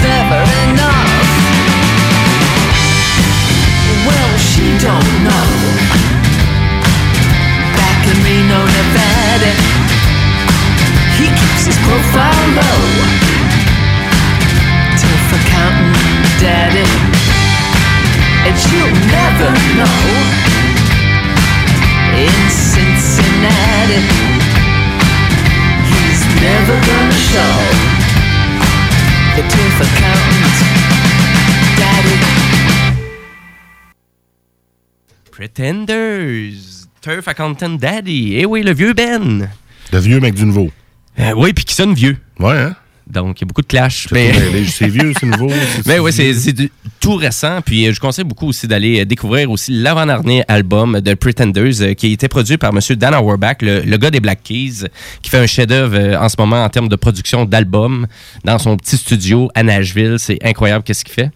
Never enough. Well, she don't know, back in Reno, Nevada. He keeps his profile low, turf accountant daddy. And she'll never know, in Cincinnati, he's never gonna show. The turf accountant daddy. Pretenders, turf accountant daddy. Eh oui, le vieux Ben. Le vieux mec du nouveau. Oui, puis qui sonne vieux. Ouais, hein? Donc, il y a beaucoup de clash. C'est vieux, c'est nouveau. Mais oui, c'est tout récent. Puis, je conseille beaucoup aussi d'aller découvrir aussi l'avant-dernier album de Pretenders qui a été produit par M. Dan Auerbach, le gars des Black Keys, qui fait un chef-d'œuvre en ce moment en termes de production d'albums dans son petit studio à Nashville. C'est incroyable qu'est-ce qu'il fait.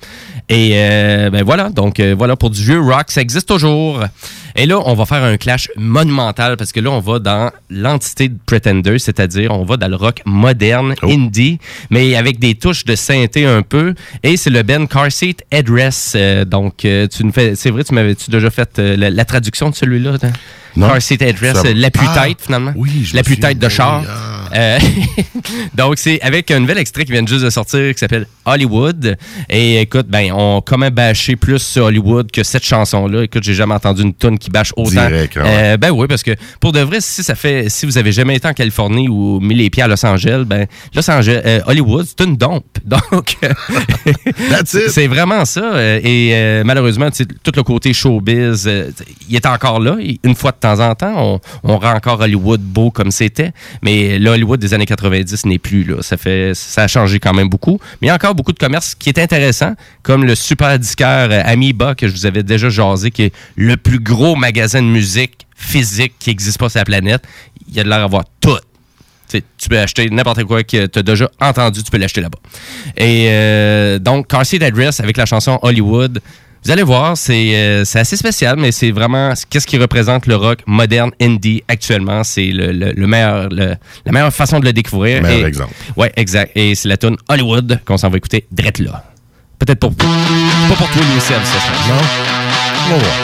Et voilà. Donc, voilà pour du vieux rock. Ça existe toujours. Et là, on va faire un clash monumental parce que là, on va dans l'entité de Pretenders, c'est-à-dire on va dans le rock moderne, indie, mais avec des touches de synthé un peu. Et c'est le band Car Seat Headrest. Donc, tu nous fais, c'est vrai, tu m'avais déjà fait la traduction de celui-là? Non. Car Seat Headrest, l'appui-tête, finalement. Oui, l'appui-tête de char. Donc, c'est avec un nouvel extrait qui vient juste de sortir qui s'appelle Hollywood. Et écoute, ben, on comment bâcher plus sur Hollywood que cette chanson-là. Écoute, j'ai jamais entendu une toune qui bâche autant. Direct, ouais. Ben oui, parce que pour de vrai, si vous avez jamais été en Californie ou mis les pieds à Los Angeles, ben, Hollywood, c'est une dompe. Donc, c'est vraiment ça. Et malheureusement, tout le côté showbiz, il est encore là. Une fois de temps en temps, on rend encore Hollywood beau comme c'était. Mais le Hollywood des années 90 n'est plus là. Ça a changé quand même beaucoup. Mais il y a encore beaucoup de commerce qui est intéressant, comme le super disqueur Amoeba que je vous avais déjà jasé, qui est le plus gros magasin de musique physique qui n'existe pas sur la planète. Il y a de l'air à avoir tout. Tu peux acheter n'importe quoi que tu as déjà entendu, tu peux l'acheter là-bas. Et donc, Car Seat Headrest avec la chanson Hollywood, vous allez voir, c'est assez spécial, mais c'est vraiment qu'est-ce qui représente le rock moderne indie actuellement. C'est la meilleure façon de le découvrir. Le meilleur exemple. Oui, exact. Et c'est la tune Hollywood qu'on s'en va écouter drette là. Peut-être pas pour toi, Louis Seb, ça change. Non? On va voir.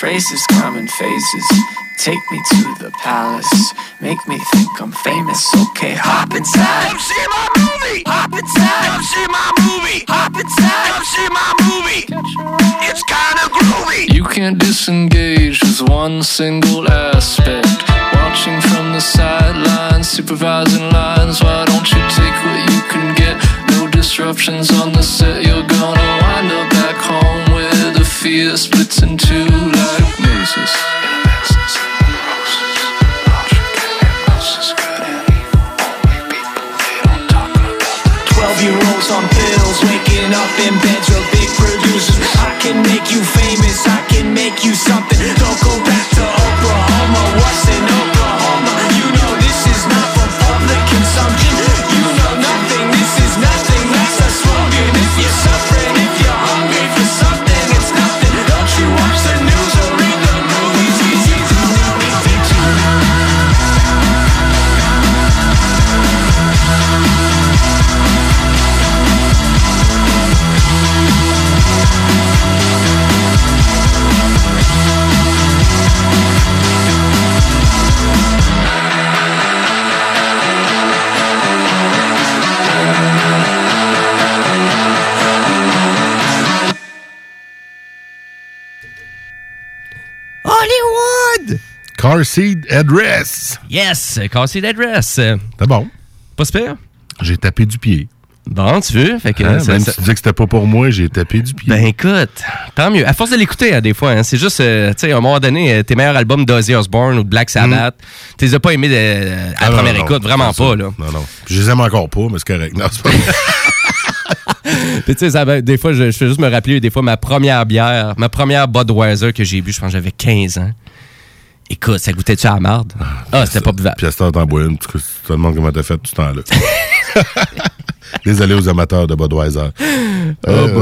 Faces, common faces, take me to the palace, make me think I'm famous, okay, hop inside, come see my movie, hop inside, come see my movie, hop inside, come see my movie, it's kinda groovy. You can't disengage with one single aspect, watching from the sidelines, supervising lines, why don't you take what you can get, no disruptions on the set, you're gonna wind up back home with fear splits in two like mazes. Moses. 12-year-olds on pills, waking up in beds with big producers. I can make you famous, I can make you something. Don't go back to Oklahoma, what's in Oklahoma? You know this is not for public consumption. You know nothing, this is nothing, that's a slogan. If you're suffering, if you're hungry for something, Hollywood! Car Seat Headrest. Yes, Car Seat Headrest. C'est bon. Pas super? J'ai tapé du pied. Bon, tu veux? Fait que, hein, même si tu disais que c'était pas pour moi, j'ai tapé du pied. Ben écoute, tant mieux. À force de l'écouter, hein, des fois, hein, c'est juste, tu sais, à un moment donné, tes meilleurs albums d'Ozzy Osbourne ou de Black Sabbath, tu les as pas aimés à la première écoute, vraiment pas, là. Non, non. Je les aime encore pas, mais c'est correct. Non, c'est pas Puis tu sais, des fois, je fais juste me rappeler, des fois, ma première bière, ma première Budweiser que j'ai bu, je pense que j'avais 15 ans. Écoute, ça goûtait-tu à la marde? Ah, c'était pas buvable. Puis à ce temps, t'en bois une, tu te demandes comment t'as fait tout ce temps-là. Désolé aux amateurs de Budweiser.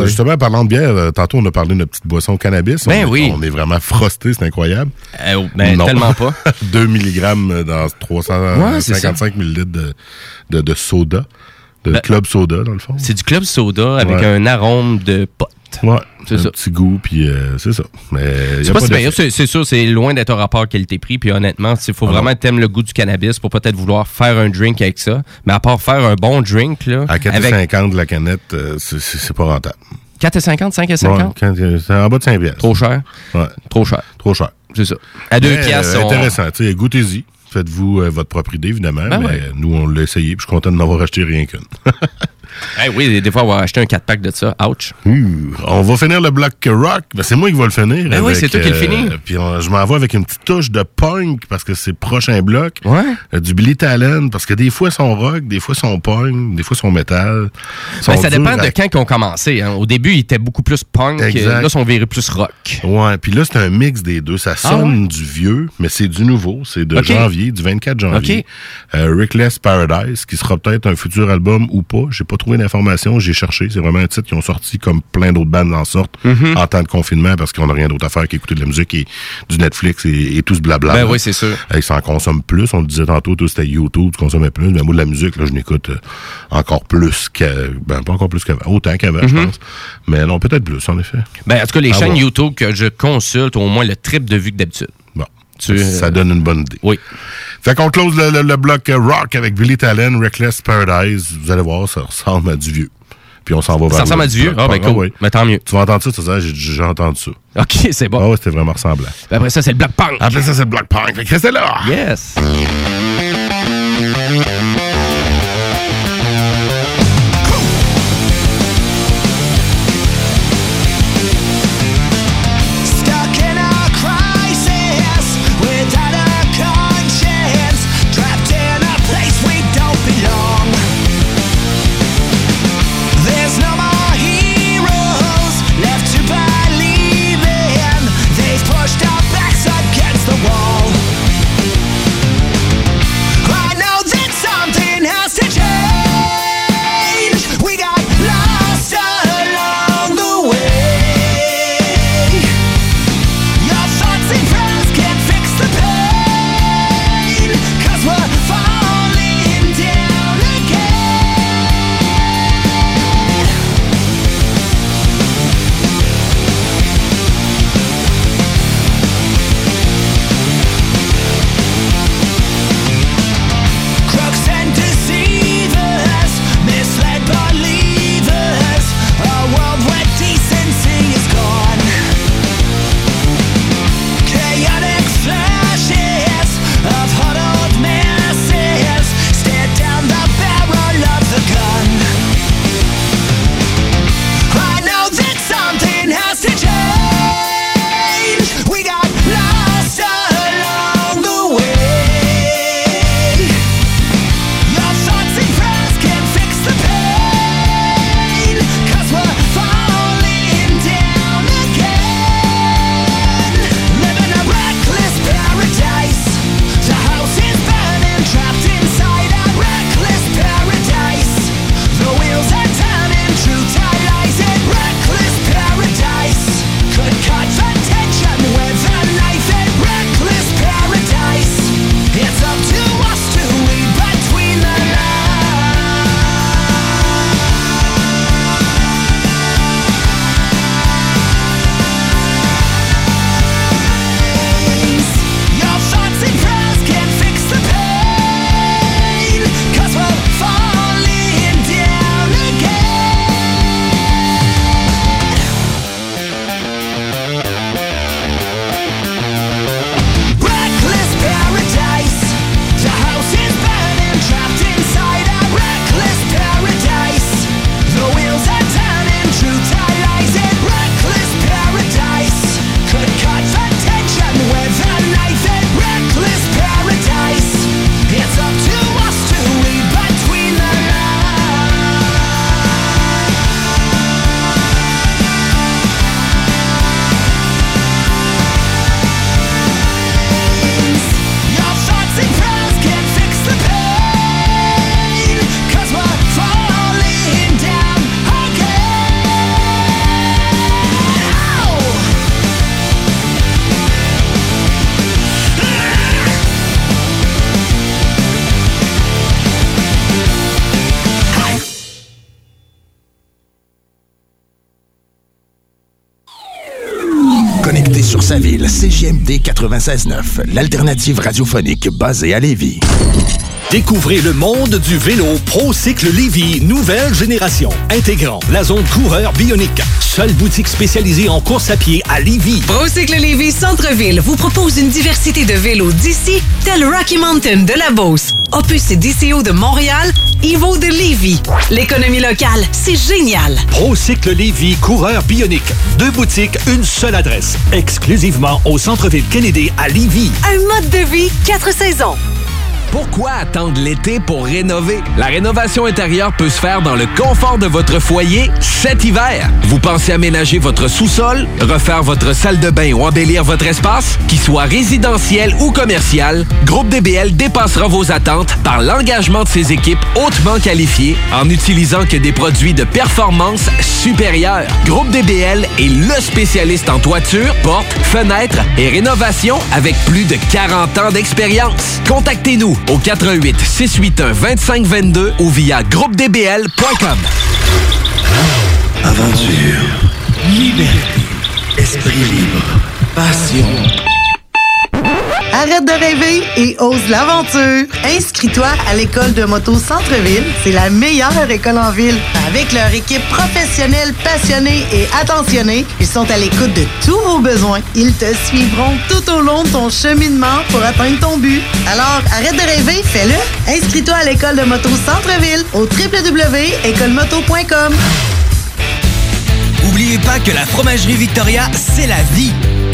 Justement, parlant de bière, tantôt on a parlé de notre petite boisson cannabis. Ben oui. On est vraiment frosté, c'est incroyable. Non. Tellement pas. 2 mg dans 355 ml de soda. De club soda, dans le fond. C'est du club soda avec un arôme de pot. Ouais, c'est un petit goût, puis c'est ça. Mais c'est pas si pire, c'est sûr, c'est loin d'être un rapport qualité-prix, puis honnêtement, il faut vraiment t'aimer le goût du cannabis pour peut-être vouloir faire un drink avec ça, mais à part faire un bon drink, là... À 4,50 avec... de la canette, c'est pas rentable. 4,50, 5,50? Ouais, c'est en bas de 5 piastres. Trop cher? Ouais. Trop cher. C'est ça. À 2 piastres, intéressant, tu sais, goûtez-y. Faites-vous votre propre idée, évidemment, nous, on l'a essayé, puis je suis content de n'avoir acheté rien qu'une. Oui, des fois, on va acheter un 4-pack de ça. Ouch. On va finir le bloc rock. Ben, c'est moi qui vais le finir. Ben avec, oui, c'est toi qui le finis. Puis je m'en vais avec une petite touche de punk parce que c'est le prochain bloc. Ouais. Du Billy Talent parce que des fois, son rock, des fois, son punk, des fois, son métal. Ben, ça dépend de quand ils ont commencé. Hein. Au début, il était beaucoup plus punk. Exact. Là, ils ont viré plus rock. Ouais. Puis là, c'est un mix des deux. Ça sonne du vieux, mais c'est du nouveau. C'est de janvier, du 24 janvier. Okay. Reckless Paradise, qui sera peut-être un futur album ou pas. J'ai pas trouvé d'informations, j'ai cherché. C'est vraiment un titre qu'ils ont sorti comme plein d'autres bandes en sorte en temps de confinement parce qu'on n'a rien d'autre à faire qu'écouter de la musique et du Netflix et tout ce blabla. Ben oui, c'est sûr. Ils s'en consomment plus. On le disait tantôt, tout c'était YouTube, tu consommais plus. Mais moi, de la musique, là, je n'écoute encore plus qu'avant. Ben, pas encore plus qu'avant. Autant qu'avant, je pense. Mais non, peut-être plus, en effet. Ben, en tout cas, les chaînes YouTube que je consulte ont au moins le triple de vues que d'habitude. Bon. Ça donne une bonne idée. Oui. Fait qu'on close le bloc rock avec Billy Talent, Reckless Paradise. Vous allez voir, ça ressemble à du vieux. Puis on s'en va vers ça. Ça ressemble à du vieux? Ah, ben cool. Oui. Mais tant mieux. Tu vas entendre ça, j'ai entendu ça. OK, c'est bon. Ah ouais, c'était vraiment ressemblant. Puis après ça, c'est le bloc punk. Après ça, c'est le bloc punk. Fait que restez là. Yes. That's sur sa ville. CJMD 96.9, l'alternative radiophonique basée à Lévis. Découvrez le monde du vélo ProCycle Lévis, nouvelle génération, intégrant la zone coureur bionique. Seule boutique spécialisée en course à pied à Lévis. ProCycle Lévis Centre-Ville vous propose une diversité de vélos d'ici, tel Rocky Mountain de la Beauce, Opus et DCO de Montréal, Evo de Lévis. L'économie locale, c'est génial. ProCycle Lévis coureur bionique. Deux boutiques, une seule adresse. Exclusivement au Centre-Ville Kennedy à Lévis. Un mode de vie, 4 saisons. Pourquoi attendre l'été pour rénover? La rénovation intérieure peut se faire dans le confort de votre foyer cet hiver. Vous pensez aménager votre sous-sol, refaire votre salle de bain ou embellir votre espace? Qu'il soit résidentiel ou commercial, Groupe DBL dépassera vos attentes par l'engagement de ses équipes hautement qualifiées en n'utilisant que des produits de performance supérieure. Groupe DBL est le spécialiste en toiture, portes, fenêtres et rénovation avec plus de 40 ans d'expérience. Contactez-nous au 418-681-2522 ou via groupedbl.com. Aventure, liberté, esprit libre, passion. Arrête de rêver et ose l'aventure. Inscris-toi à l'école de moto Centre-Ville. C'est la meilleure école en ville. Avec leur équipe professionnelle, passionnée et attentionnée, ils sont à l'écoute de tous vos besoins. Ils te suivront tout au long de ton cheminement pour atteindre ton but. Alors, arrête de rêver, fais-le. Inscris-toi à l'école de moto Centre-Ville au www.écolemoto.com. N'oubliez pas que la fromagerie Victoria, c'est la vie.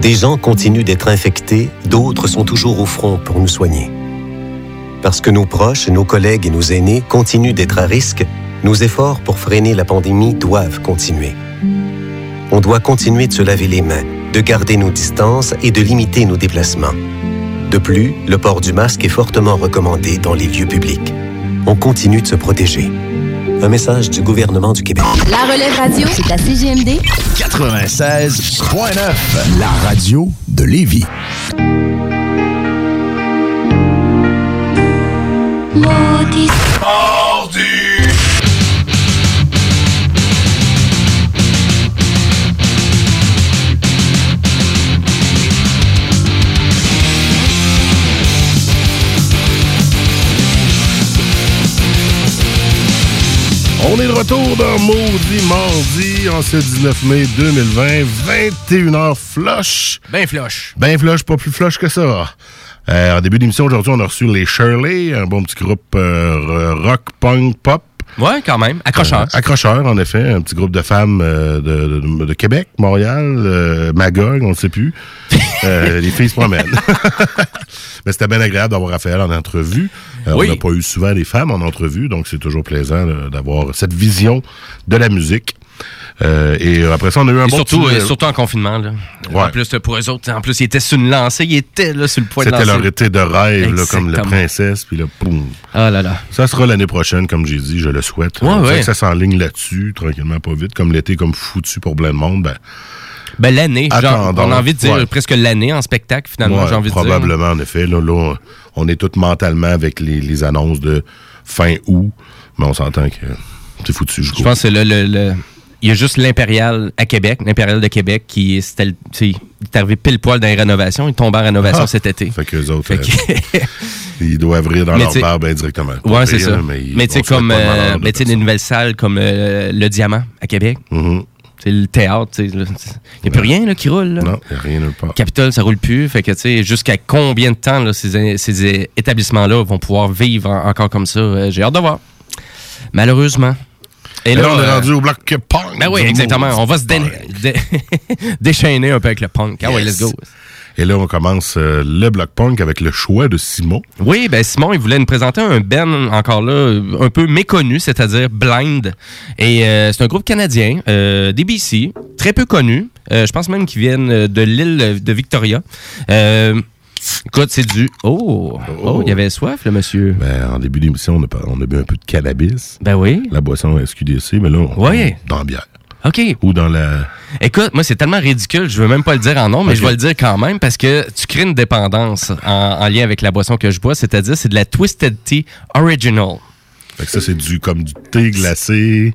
Des gens continuent d'être infectés, d'autres sont toujours au front pour nous soigner. Parce que nos proches, nos collègues et nos aînés continuent d'être à risque, nos efforts pour freiner la pandémie doivent continuer. On doit continuer de se laver les mains, de garder nos distances et de limiter nos déplacements. De plus, le port du masque est fortement recommandé dans les lieux publics. On continue de se protéger. Un message du gouvernement du Québec. La relève radio, c'est la CJMD 96.9, la radio de Lévis. Maudit Mardi. On est de retour dans Maudit Mardi en ce 19 mai 2020, 21h flush. Ben flush, pas plus flush que ça. En début d'émission aujourd'hui, on a reçu les Shirley, un bon petit groupe rock, punk, pop. Ouais, quand même. Accrocheur. Accrocheur, en effet. Un petit groupe de femmes de Québec, Montréal, Magog, on ne sait plus. Les filles se promènent. Mais c'était bien agréable d'avoir Raphaël en entrevue. Oui. On n'a pas eu souvent des femmes en entrevue, donc c'est toujours plaisant d'avoir cette vision de la musique. Et après ça, on a eu un bon petit... surtout en confinement, là. Ouais. En plus, pour eux autres, en plus, ils étaient sur une lancée, ils étaient là sur le point de lancer. C'était leur été de rêve, là, comme la princesse, puis là, poum. Ah là là. Ça sera l'année prochaine, comme j'ai dit, je le souhaite. Ouais, ouais. Que ça s'enligne là-dessus, tranquillement, pas vite, comme l'été, comme foutu pour plein de monde, ben l'année, genre, on a envie de dire presque l'année en spectacle, finalement, j'ai envie de dire. Probablement, en effet. Là, on est tous mentalement avec les annonces de fin août, mais on s'entend que c'est foutu. Je pense que c'est le... Il y a juste l'Impérial à Québec, l'Impérial de Québec, qui est arrivé pile poil dans les rénovations. Il tombe en rénovation cet été. Fait qu'eux autres, ils doivent rire dans leur barbe directement. Ouais, c'est ça. Mais tu sais, comme des nouvelles salles comme le Diamant à Québec. Mm-hmm. C'est le théâtre, il n'y a plus rien là, qui roule. Là. Non, il n'y a rien nulle part. Capitole, ça roule plus. Fait que jusqu'à combien de temps là, ces établissements-là vont pouvoir vivre encore comme ça? J'ai hâte de voir. Malheureusement. Et là, on est rendu au bloc punk. Ben oui, exactement. On va se déchaîner un peu avec le punk. Ah oui, let's go. Et là, on commence le bloc punk avec le choix de Simon. Oui, ben Simon, il voulait nous présenter un band, encore là, un peu méconnu, c'est-à-dire Blind. Et c'est un groupe canadien, DBC, très peu connu. Je pense même qu'ils viennent de l'île de Victoria. Écoute, c'est du... Oh, il y avait soif, le monsieur. Ben, en début d'émission, on a bu un peu de cannabis. Ben oui. La boisson SQDC, mais là, on est dans la bière. OK. Ou dans la... Écoute, moi, c'est tellement ridicule, je veux même pas le dire en nom, mais je vais le dire quand même, parce que tu crées une dépendance en lien avec la boisson que je bois, c'est-à-dire c'est de la Twisted Tea Original. Fait que ça, c'est comme du thé glacé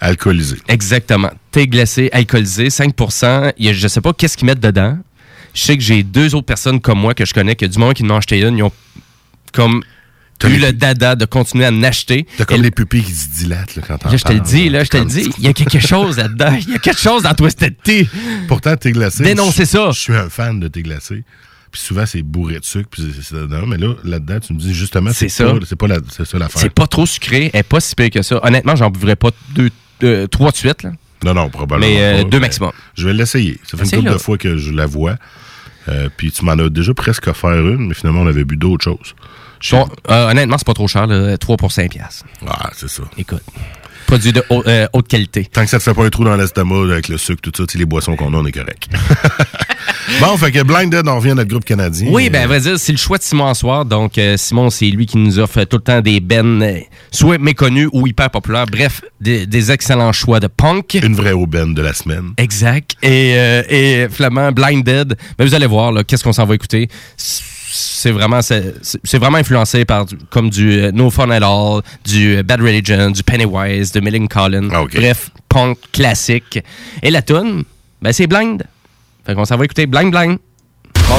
alcoolisé. Exactement. Thé glacé alcoolisé, 5%. Je sais pas qu'est-ce qu'ils mettent dedans. Je sais que j'ai deux autres personnes comme moi que je connais, que du moment qu'ils en ont acheté une, ils ont comme... T'as eu le dada de continuer à en acheter. T'as comme les pupilles qui se dilatent là, quand t'en parles. Je te le dis, il y a quelque chose là-dedans. Il y a quelque chose dans Twisted Tea. Pourtant, thé glacé... Dénoncez ça. Je suis un fan de thé glacé. Puis souvent, c'est bourré de sucre. Puis c'est dedans. Mais là-dedans, tu me dis justement, c'est ça l'affaire. C'est pas trop sucré. Elle est pas si pire que ça. Honnêtement, j'en buvrais pas 3 de suite. Là. Non, probablement pas, 2 maximum. Je vais l'essayer. Ça fait une couple de fois que je la vois. Puis tu m'en as déjà presque offert une, mais finalement, on avait bu d'autres choses. Honnêtement, c'est pas trop cher, là, 3 pour 5 $. Ah, c'est ça. Écoute, produit de haute qualité. Tant que ça te fait pas un trou dans l'estomac avec le sucre, tout ça, les boissons qu'on a, on est correct. Bon, fait que Blinded, on revient à notre groupe canadien. Oui, ben à vrai dire, c'est le choix de Simon en soir. Donc, Simon, c'est lui qui nous offre tout le temps des bennes, soit méconnues ou hyper populaires. Bref, des excellents choix de punk. Une vraie aubaine de la semaine. Exact. Et Flamand, Blinded, ben, vous allez voir, là, qu'est-ce qu'on s'en va écouter. C'est vraiment influencé par comme du No Fun At All, du Bad Religion, du Pennywise, de Millen Collins. Okay. Bref, punk classique. Et la toune, ben c'est Blind. Fait qu'on s'en va écouter Blind. Bon ça.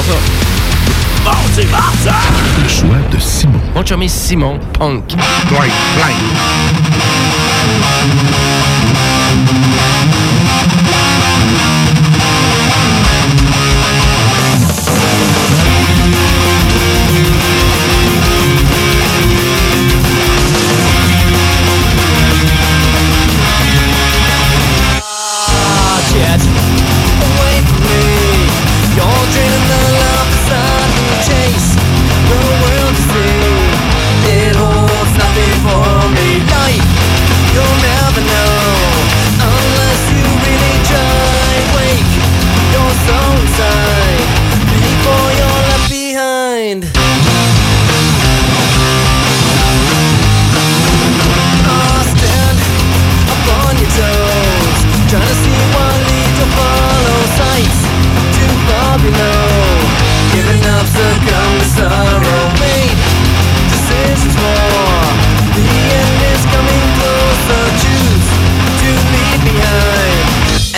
Maudit Mardi! Le choix de Simon. Mon chumé Simon, punk. Blind.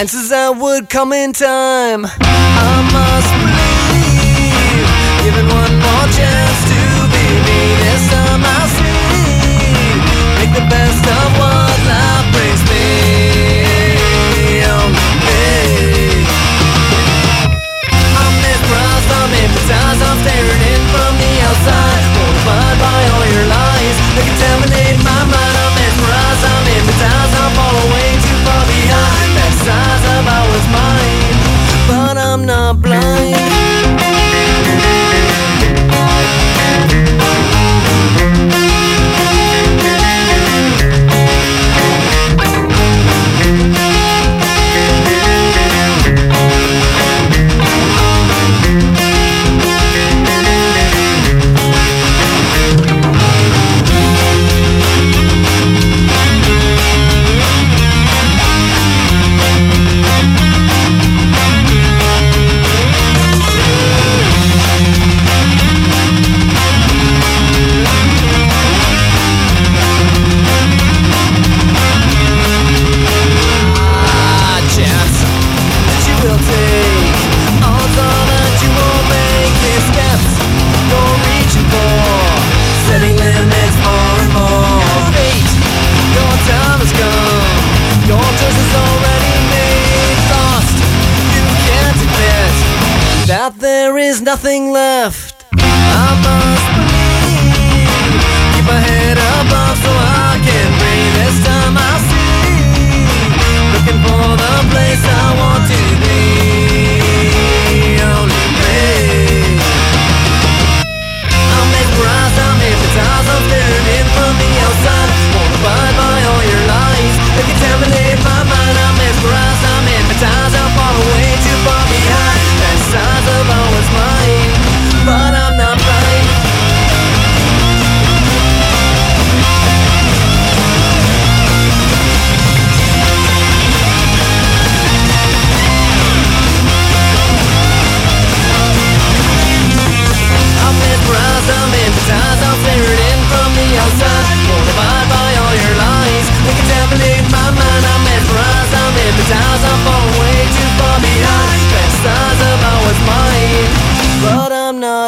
Answers I would come in time. I must believe, given one more chance to be me. This time I'll see, make the best of what life brings me. I'm mesmerized, I'm hypnotized, I'm staring in from the outside, horrified by all your lies that contaminate my mind. I'm mesmerized, I'm hypnotized, I'm following too far behind. Size of I was mine, but I'm not blind. Nothing left. I must believe. Keep my head above so I can breathe. This time I see. Looking for the place I want to be. Only place. I'm mesmerized, I'm hypnotized, I'm staring in from the outside. Mortified by all your lies that contaminate my mind. I'm mesmerized, I'm hypnotized, I'm far away.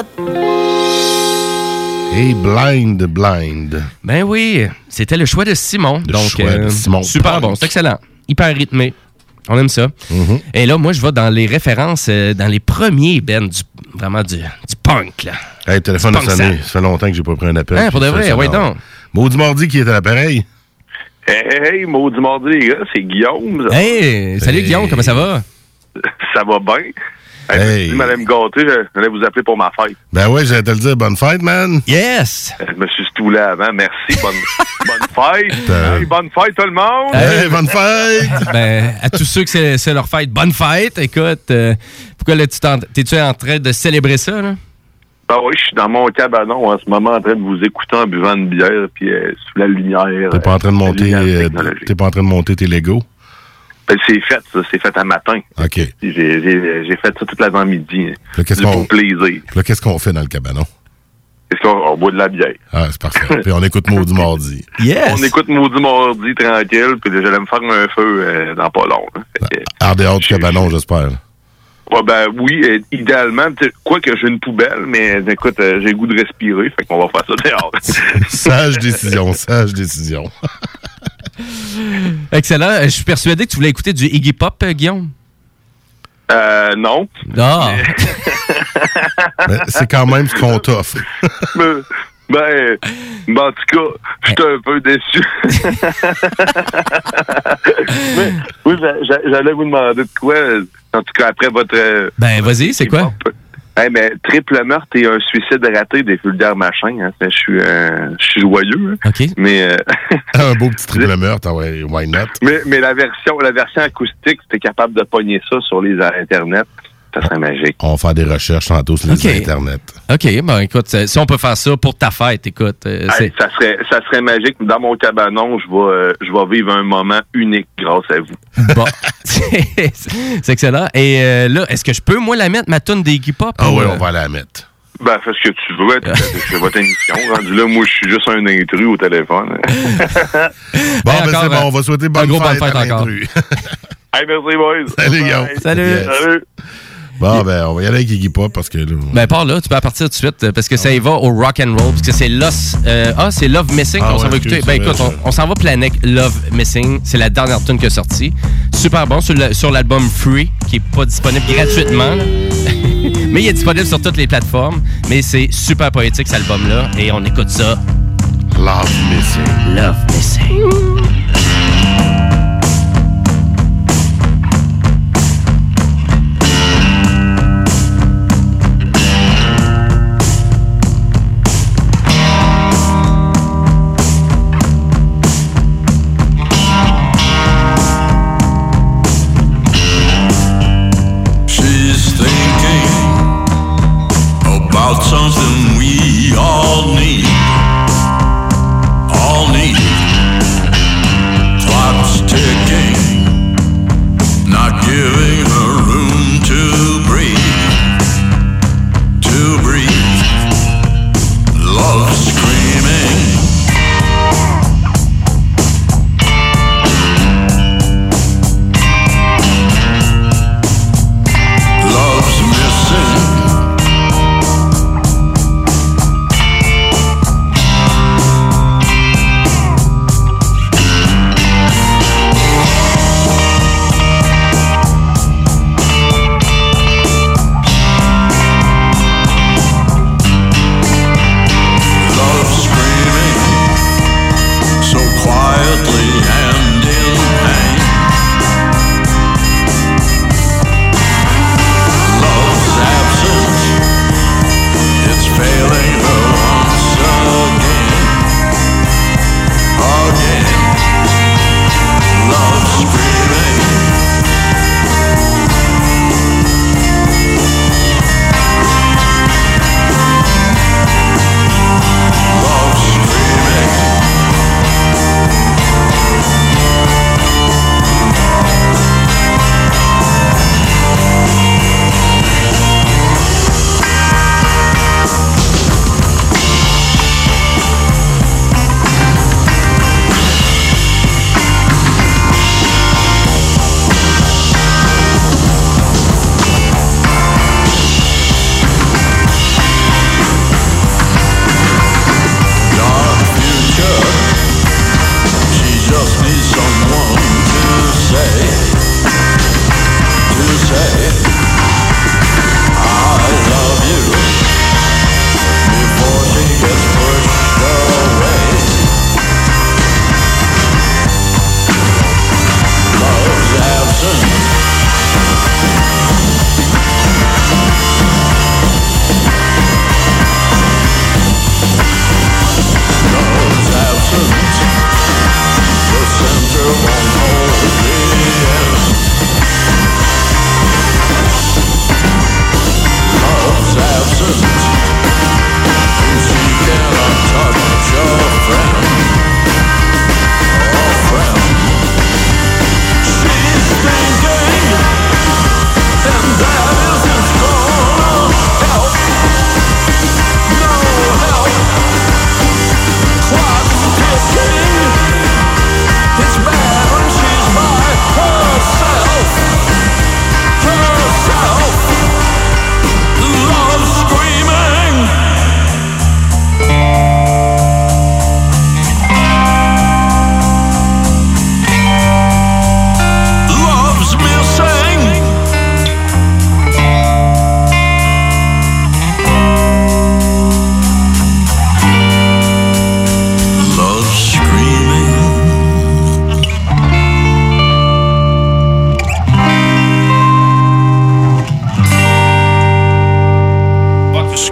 hot. Et Blind, Blind. Ben oui, c'était le choix de Simon. Le donc, choix de Simon. Super bon, c'est excellent. Hyper rythmé. On aime ça. Mm-hmm. Et là, moi, je vais dans les références, dans les premiers Ben, vraiment du punk, là. Hey, téléphone a sonné. Ça fait longtemps que j'ai pas pris un appel. Hein, pour de vrai, oui donc. Maudit Mardi qui est à l'appareil. Hey, Maudit Mardi, les gars, c'est Guillaume. Ça. Hey, salut Guillaume, comment ça va? Ça va bien. Hey. Je me suis dit, Madame Gâté, j'allais vous appeler pour ma fête. Ben oui, j'allais te le dire, bonne fête, man. Yes! Je me suis stoulé avant, merci. Bonne fête. Hey, bonne fête, tout le monde. Hey, bonne fête. Ben, à tous ceux que c'est leur fête, bonne fête. Écoute, pourquoi là, t'es-tu en train de célébrer ça, là? Ben oui, je suis dans mon cabanon en ce moment, en train de vous écouter en buvant une bière, puis sous la lumière. T'es pas en train de monter, tes Legos? C'est fait, ça. C'est fait à matin. OK. J'ai fait ça toute l'avant-midi. Là, pour plaisir. Là, qu'est-ce qu'on fait dans le cabanon? Qu'est-ce qu'on boit de la bière. Ah, c'est parfait. Puis on écoute Maudit Mardi. Yes! On écoute Maudit Mardi tranquille, puis j'allais me faire un feu dans pas long. En dehors du cabanon, j'espère. Ouais, ben oui, idéalement. Quoique j'ai une poubelle, mais écoute, j'ai le goût de respirer, fait qu'on va faire ça dehors. Sage décision, sage décision. Excellent. Je suis persuadé que tu voulais écouter du Iggy Pop, Guillaume. Non. Ah. Ben, c'est quand même ce qu'on t'offre. Ben, en tout cas, je suis un peu déçu. Mais, oui, j'allais vous demander de quoi, en tout cas, après votre... Ben, vas-y, c'est quoi? Hey, mais triple meurtre et un suicide raté des vulgaires machins. Hein. Je suis joyeux. Hein. Okay. Mais, un beau petit triple meurtre, ouais, why not? Mais la version acoustique, c'était capable de pogner ça sur les Internet. Ça serait magique. On va faire des recherches tantôt sur les Internet. OK, ben écoute, si on peut faire ça pour ta fête, écoute. Hey, ça serait magique. Dans mon cabanon, je vais vivre un moment unique grâce à vous. Bon. C'est excellent. Et là, est-ce que je peux, moi, la mettre, ma toune des Iggy Pop? Ah oui, on va la mettre. Ben, fais ce que tu veux. C'est votre émission. Rendu là, moi, je suis juste un intrus au téléphone. Bon, hey, ben c'est bon. On va souhaiter bonne fête à l'intrus. Hey, merci, boys. Salut, Guillaume. Salut. Yes. Salut. Bon, ben, on va y aller avec Iggy Pop parce que là... Ben, par là, tu peux partir tout de suite parce que ça y va au rock and roll parce que c'est c'est Love Missing qu'on s'en va écouter. Ben, écoute, on s'en va planer Love Missing. C'est la dernière tune qui est sortie. Super bon sur l'album Free qui est pas disponible gratuitement. Là. Mais il est disponible sur toutes les plateformes. Mais c'est super poétique, cet album-là. Et on écoute ça. Love Missing. Love Missing. Something we all need, tops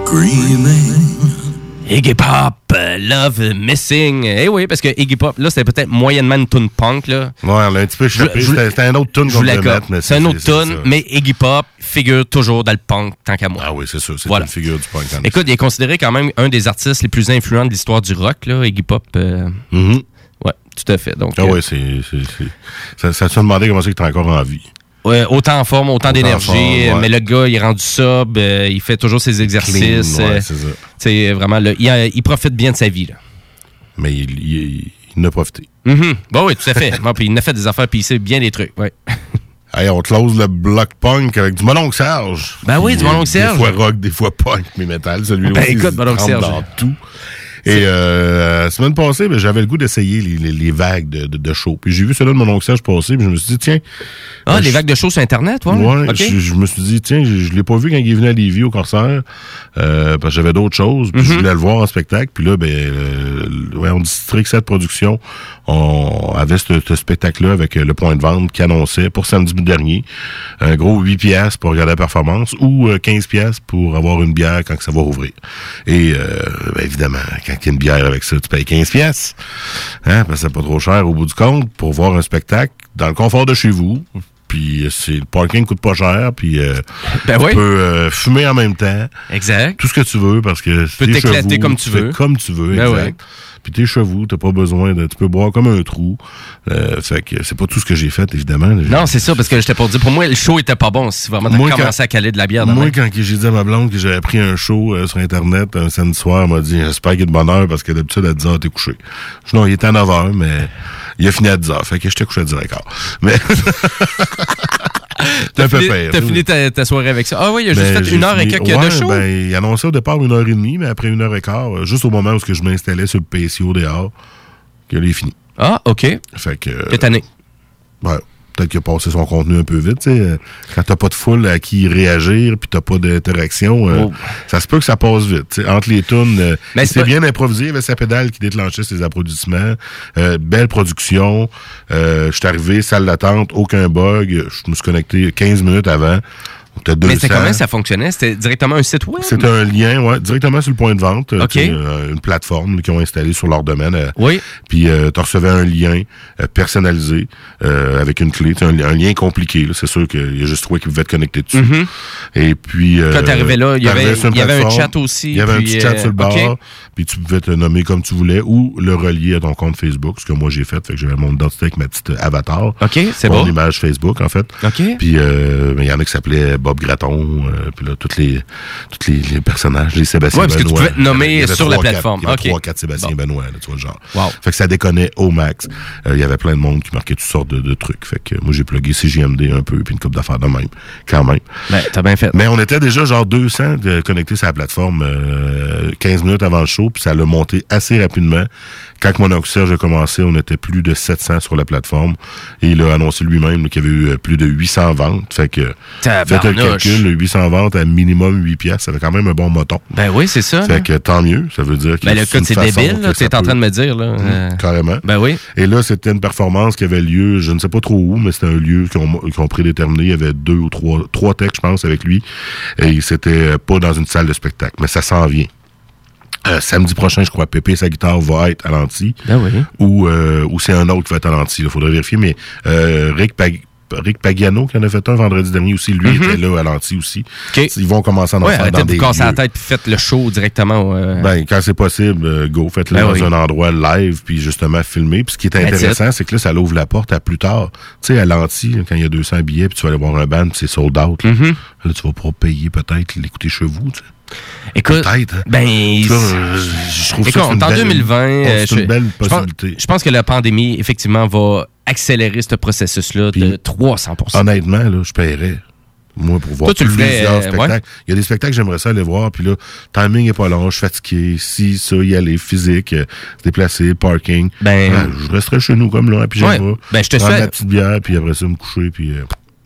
Screaming. Iggy Pop, Love Missing. Eh oui, parce que Iggy Pop, là, c'était peut-être moyennement une toune punk, là. Ouais, on l'a un petit peu chopé. C'était un autre toune qu'on voulait mettre. C'est un autre toune, mais Iggy Pop figure toujours dans le punk, tant qu'à moi. Ah oui, c'est sûr. C'est voilà. Une figure du punk. Écoute, il est considéré quand même un des artistes les plus influents de l'histoire du rock, là, Iggy Pop. Mm-hmm. Ouais, tout à fait. Donc, ah oui, c'est... Ça se demandait comment c'est que t'es encore en vie. Autant en forme, autant d'énergie, ouais. Mais le gars, il est rendu sobre, il fait toujours ses exercices. Clean, ouais, c'est ça. C'est vraiment, là, il profite bien de sa vie. Là. Mais il en a profité. Mm-hmm. Bon, oui, tout à fait. Bon, puis il en a fait des affaires, puis il sait bien les trucs. Ouais. Hey, on close le bloc punk avec du Mononcle Serge. Ben oui, du Mononcle Serge. Des fois rock, des fois punk, mais métal. Celui-là ben aussi, écoute, Mononcle Serge. Dans tout. Et la semaine passée, ben, j'avais le goût d'essayer les vagues de show. Puis j'ai vu cela de Mononcle Serge passer, puis je me suis dit, tiens... Ah, ben, les vagues de show sur Internet, ouais. Ouais, okay. je me suis dit, tiens, je l'ai pas vu quand il est venu à Lévis au concert, parce que j'avais d'autres choses, puis je voulais le voir en spectacle. Puis là, ben, on district 7 Productions, on avait ce spectacle-là avec le point de vente qui annonçait pour samedi dernier un gros 8$ pour regarder la performance ou 15$ pour avoir une bière quand que ça va rouvrir. Et ben, évidemment, quand il y a une bière avec ça, tu payes 15$. Hein? Parce que c'est pas trop cher au bout du compte pour voir un spectacle dans le confort de chez vous. Puis le parking coûte pas cher, puis ben tu oui. peux fumer en même temps. Exact. Tout ce que tu veux, parce que tu peux t'éclater chevaux, comme tu veux. Comme tu veux, ben exact. Oui. Puis t'es chevaux, t'as pas besoin de... Tu peux boire comme un trou. Fait que c'est pas tout ce que j'ai fait, évidemment. Non, c'est ça, parce que j'étais pour dire, pour moi, le show était pas bon. Si vraiment t'as commencé à caler de la bière. Moi, quand j'ai dit à ma blonde que j'avais pris un show sur Internet un samedi soir, elle m'a dit, j'espère qu'il est de bonne heure, parce que d'habitude, à 10h, t'es couché. Je dis, non, il était à 9h, mais... Il a fini à 10h. Fait que je t'ai couché à 10h15. Mais... T'as fini ta soirée avec ça. Ah oui, il a juste fait une heure et quelques de show. Ben, il annonçait au départ une heure et demie, mais après une heure et quart, juste au moment où je m'installais sur le PCO dehors, que là, il est fini. Ah, OK. Fait que... Cette année. Ouais. Peut-être qu'il a passé son contenu un peu vite, tu sais. Quand t'as pas de foule à qui réagir, puis t'as pas d'interaction, ça se peut que ça passe vite. T'sais. Entre les tunes, c'est bien improvisé. Il y avait sa pédale qui déclenchait ses applaudissements. Belle production. Je suis arrivé, salle d'attente, aucun bug. Je me suis connecté 15 minutes avant. Mais c'était comment ça fonctionnait? C'était directement un site web? C'était un lien, oui, directement sur le point de vente. Okay. Une plateforme qu'ils ont installée sur leur domaine. Oui. Puis tu recevais un lien personnalisé avec une clé. Un lien compliqué. Là. C'est sûr qu'il y a juste toi qui pouvais te connecter dessus. Mm-hmm. Et puis... Quand tu arrivais là, il y avait un chat aussi. Il y avait un petit chat sur le bar. Okay. Puis tu pouvais te nommer comme tu voulais ou le relier à ton compte Facebook, ce que moi j'ai fait. Fait que j'avais mon identité avec ma petite avatar. OK, c'est bon. Mon image Facebook, en fait. OK. Puis il y en a qui s'appelaient... Bob Gratton, puis là, tous les personnages, les Sébastien Benoît. Oui, parce que tu pouvais te nommer sur la plateforme. Il y avait 3-4 Sébastien Benoît, là, tu vois le genre. Wow. Fait que ça déconnait au max. Il y avait plein de monde qui marquait toutes sortes de trucs. Fait que moi, j'ai plugué CJMD un peu, puis une couple d'affaires de même, quand même. Ben, t'as bien fait. Mais on était déjà genre 200 connectés sur la plateforme 15 minutes avant le show, puis ça l'a monté assez rapidement. Quand Mononcle Serge a commencé, on était plus de 700 sur la plateforme. Et il a annoncé lui-même qu'il y avait eu plus de 800 ventes. Fait que, faites le calcul, 800 ventes à minimum 8$, ça fait quand même un bon moton. Ben oui, c'est ça. Fait que tant mieux, ça veut dire que ben, le code, c'est débile, là, t'es en train de me dire. Là. Carrément. Ben oui. Et là, c'était une performance qui avait lieu, je ne sais pas trop où, mais c'était un lieu qu'on prédéterminé. Il y avait 2 ou 3 techs, je pense, avec lui. Et c'était pas dans une salle de spectacle, mais ça s'en vient. Samedi prochain, je crois, Pépé, sa guitare va être à l'Anti. Ben oui. Ou c'est un autre qui va être à l'Anti. Il faudrait vérifier, mais Rick Pagano, qui en a fait un vendredi dernier aussi, lui était là à l'Anti aussi. Okay. Ils vont commencer à en faire dans des lieux. Vous cassez la tête puis faites le show directement. Ben, quand c'est possible, go, faites-le dans un endroit live puis justement filmé. Puis ce qui est intéressant, c'est que là, ça l'ouvre la porte à plus tard. Tu sais, à l'Anti, quand il y a 200 billets puis tu vas aller voir un band puis c'est sold out. Là, là tu vas pas payer peut-être l'écouter chez vous, tu sais. Écoute, ben, je trouve ça en 2020, c'est une belle possibilité. Je pense que la pandémie, effectivement, va accélérer ce processus-là de 300%. Honnêtement, là, je paierais. Moi, pour voir plusieurs spectacles. Ouais. Il y a des spectacles que j'aimerais ça aller voir, puis là, timing n'est pas long, je suis fatigué, si, ça, y aller, physique, se déplacer, parking. Ben, je resterai chez nous comme là, puis j'aime pas. Ben, je te prends ma petite bière, puis après ça, me coucher, puis...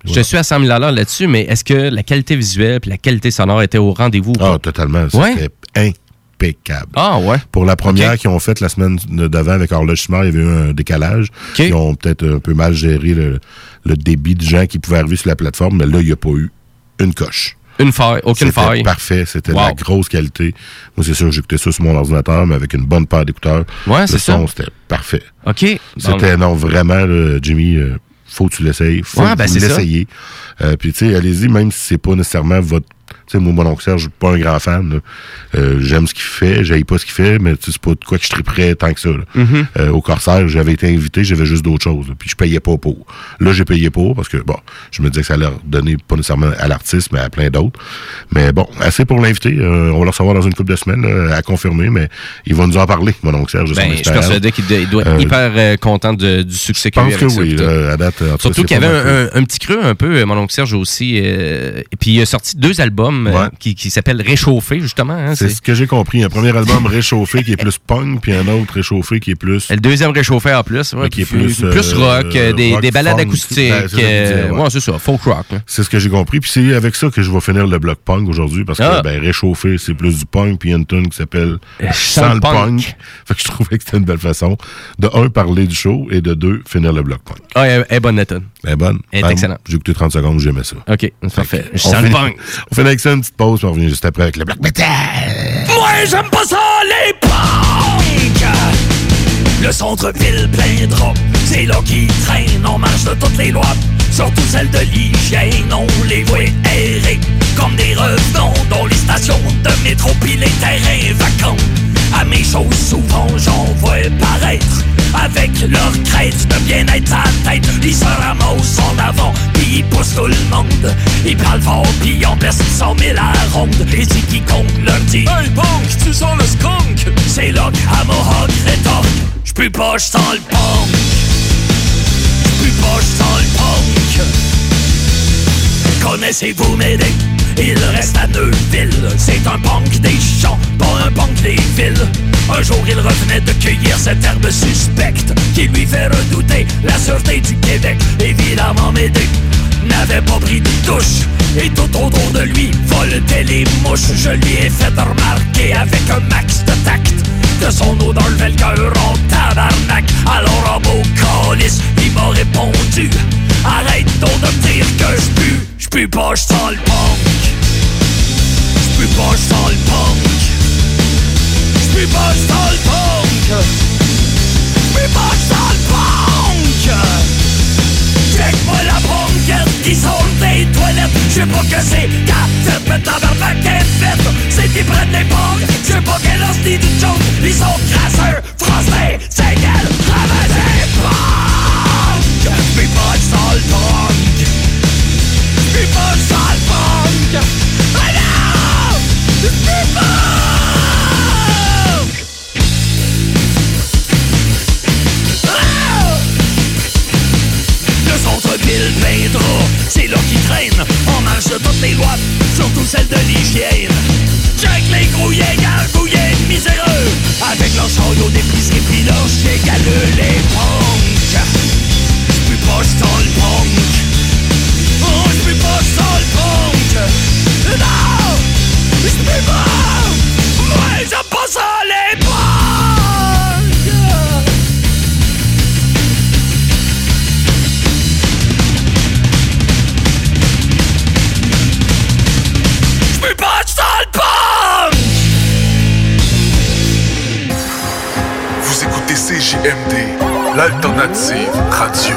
Voilà. Je suis à 100 000 $ là-dessus, mais est-ce que la qualité visuelle et la qualité sonore étaient au rendez-vous? Ah, totalement. C'était impeccable. Ah, ouais? Pour la première qu'ils ont faite la semaine d'avant avec Horloge Chimard, il y avait eu un décalage. Okay. Ils ont peut-être un peu mal géré le débit de gens qui pouvaient arriver sur la plateforme, mais là, il n'y a pas eu une coche. Une faille, aucune faille. C'était parfait, c'était de la grosse qualité. Moi, c'est sûr que j'écoutais ça sur mon ordinateur, mais avec une bonne paire d'écouteurs. Ouais, c'est ça. Le son, c'était parfait. OK. C'était, non, vraiment, là, Jimmy... faut que tu l'essayes, faut que tu l'essayes. Puis, tu sais, allez-y, même si c'est pas nécessairement votre... Tu sais, moi, Mononcle Serge, je suis pas un grand fan. J'aime ce qu'il fait, j'haïs pas ce qu'il fait, mais c'est pas de quoi que je triperais tant que ça. Mm-hmm. Au Corsaire, j'avais été invité, j'avais juste d'autres choses. Puis je payais pas pour. Là, j'ai payé pour, parce que, bon, je me disais que ça allait redonner pas nécessairement à l'artiste, mais à plein d'autres. Mais bon, assez pour l'inviter. On va le recevoir dans une couple de semaines, à confirmer, mais il va nous en parler, Mononcle Serge. Ben, je suis persuadé qu'il doit être hyper content du succès qu'il a eu. Je pense que oui, à date. Surtout qu'il y avait un petit creux, un peu, Mononcle Serge aussi. Et puis, il a sorti 2 album qui s'appelle Réchauffé, justement. Hein, c'est ce que j'ai compris. Un premier album Réchauffé qui est plus punk, puis un autre Réchauffé qui est plus... Le deuxième Réchauffé en plus. Ouais, qui est plus rock, des ballades acoustiques. Ouais, c'est ça, folk rock. Hein. C'est ce que j'ai compris. Puis c'est avec ça que je vais finir le bloc punk aujourd'hui, parce que ben, Réchauffé, c'est plus du punk, puis il y a une tune qui s'appelle Sans le punk. Fait que je trouvais que c'était une belle façon de, un, parler du show, et de, deux, finir le bloc punk. Ah, elle est bonne, la tune. Elle est bonne. Elle est excellente. J'ai écouté 30 secondes, j'aimais ça. OK, parfait. Sans le punk. On fait avec ça une petite pause, puis on revient juste après avec le black metal. Moi, j'aime pas ça, les punks! Le centre-ville plein de robes, c'est là qu'ils traînent. On marche de toutes les lois, surtout celles de l'hygiène. On les voit errer comme des revenants dans les stations de métro, puis les terrains vacants. À mes choses, souvent, j'en vois paraître avec leur crête de bien-être à la tête. Ils se ramassent en avant, pis ils poussent tout le monde. Ils parlent fort, pis ils en percent 100 000 à la ronde. Et si quiconque leur dit « Hey, punk, tu sens le skunk » c'est là à Mohawk rétorque « J'pue pas, j'sens le punk » J'pue pas, j'sens le punk. Connaissez-vous mes dés? Il reste à Neuville. C'est un punk des champs, pas un punk des villes. Un jour il revenait de cueillir cette herbe suspecte qui lui fait redouter la sûreté du Québec. Évidemment Médée n'avait pas pris de touche, et tout autour de lui voletaient les mouches. Je lui ai fait remarquer avec un max de tact que son odeur levait le cœur en tabarnak. Alors en beau calice, il m'a répondu: arrête donc de me dire que je pue. J'pue pas, j'sens le punk. J'pue pas, j'sens le punk. J'pue pas, j'sens le punk. J'pue pas, j'sens le punk. Check-moi la punkette qui sort des toilettes. J'sais pas que c'est qu'à fête, mais tabarnak est faite. C'est qu'ils prennent les punks, j'sais pas quelle hostie du joke. Ils sont crasseurs, français, c'est qu'elle ramène les punks. J'pue pas, j'sens le punk. People start punk. I know it's people. Le centre-ville peint trop, c'est là qu'ils traînent. On marche de toutes les lois, surtout celle de l'hygiène. Check les grouillés, gargouillés, miséreux, avec leurs chariots d'épicerie pis leurs chigaleux. Les punks, j'peux pas dans le punk. Oh, j'peux pas sans le punk. Non, j'peux pas. Moi, j'aime pas ça les punks. J'peux pas sans le punk. Vous écoutez CJMD, l'alternative radio.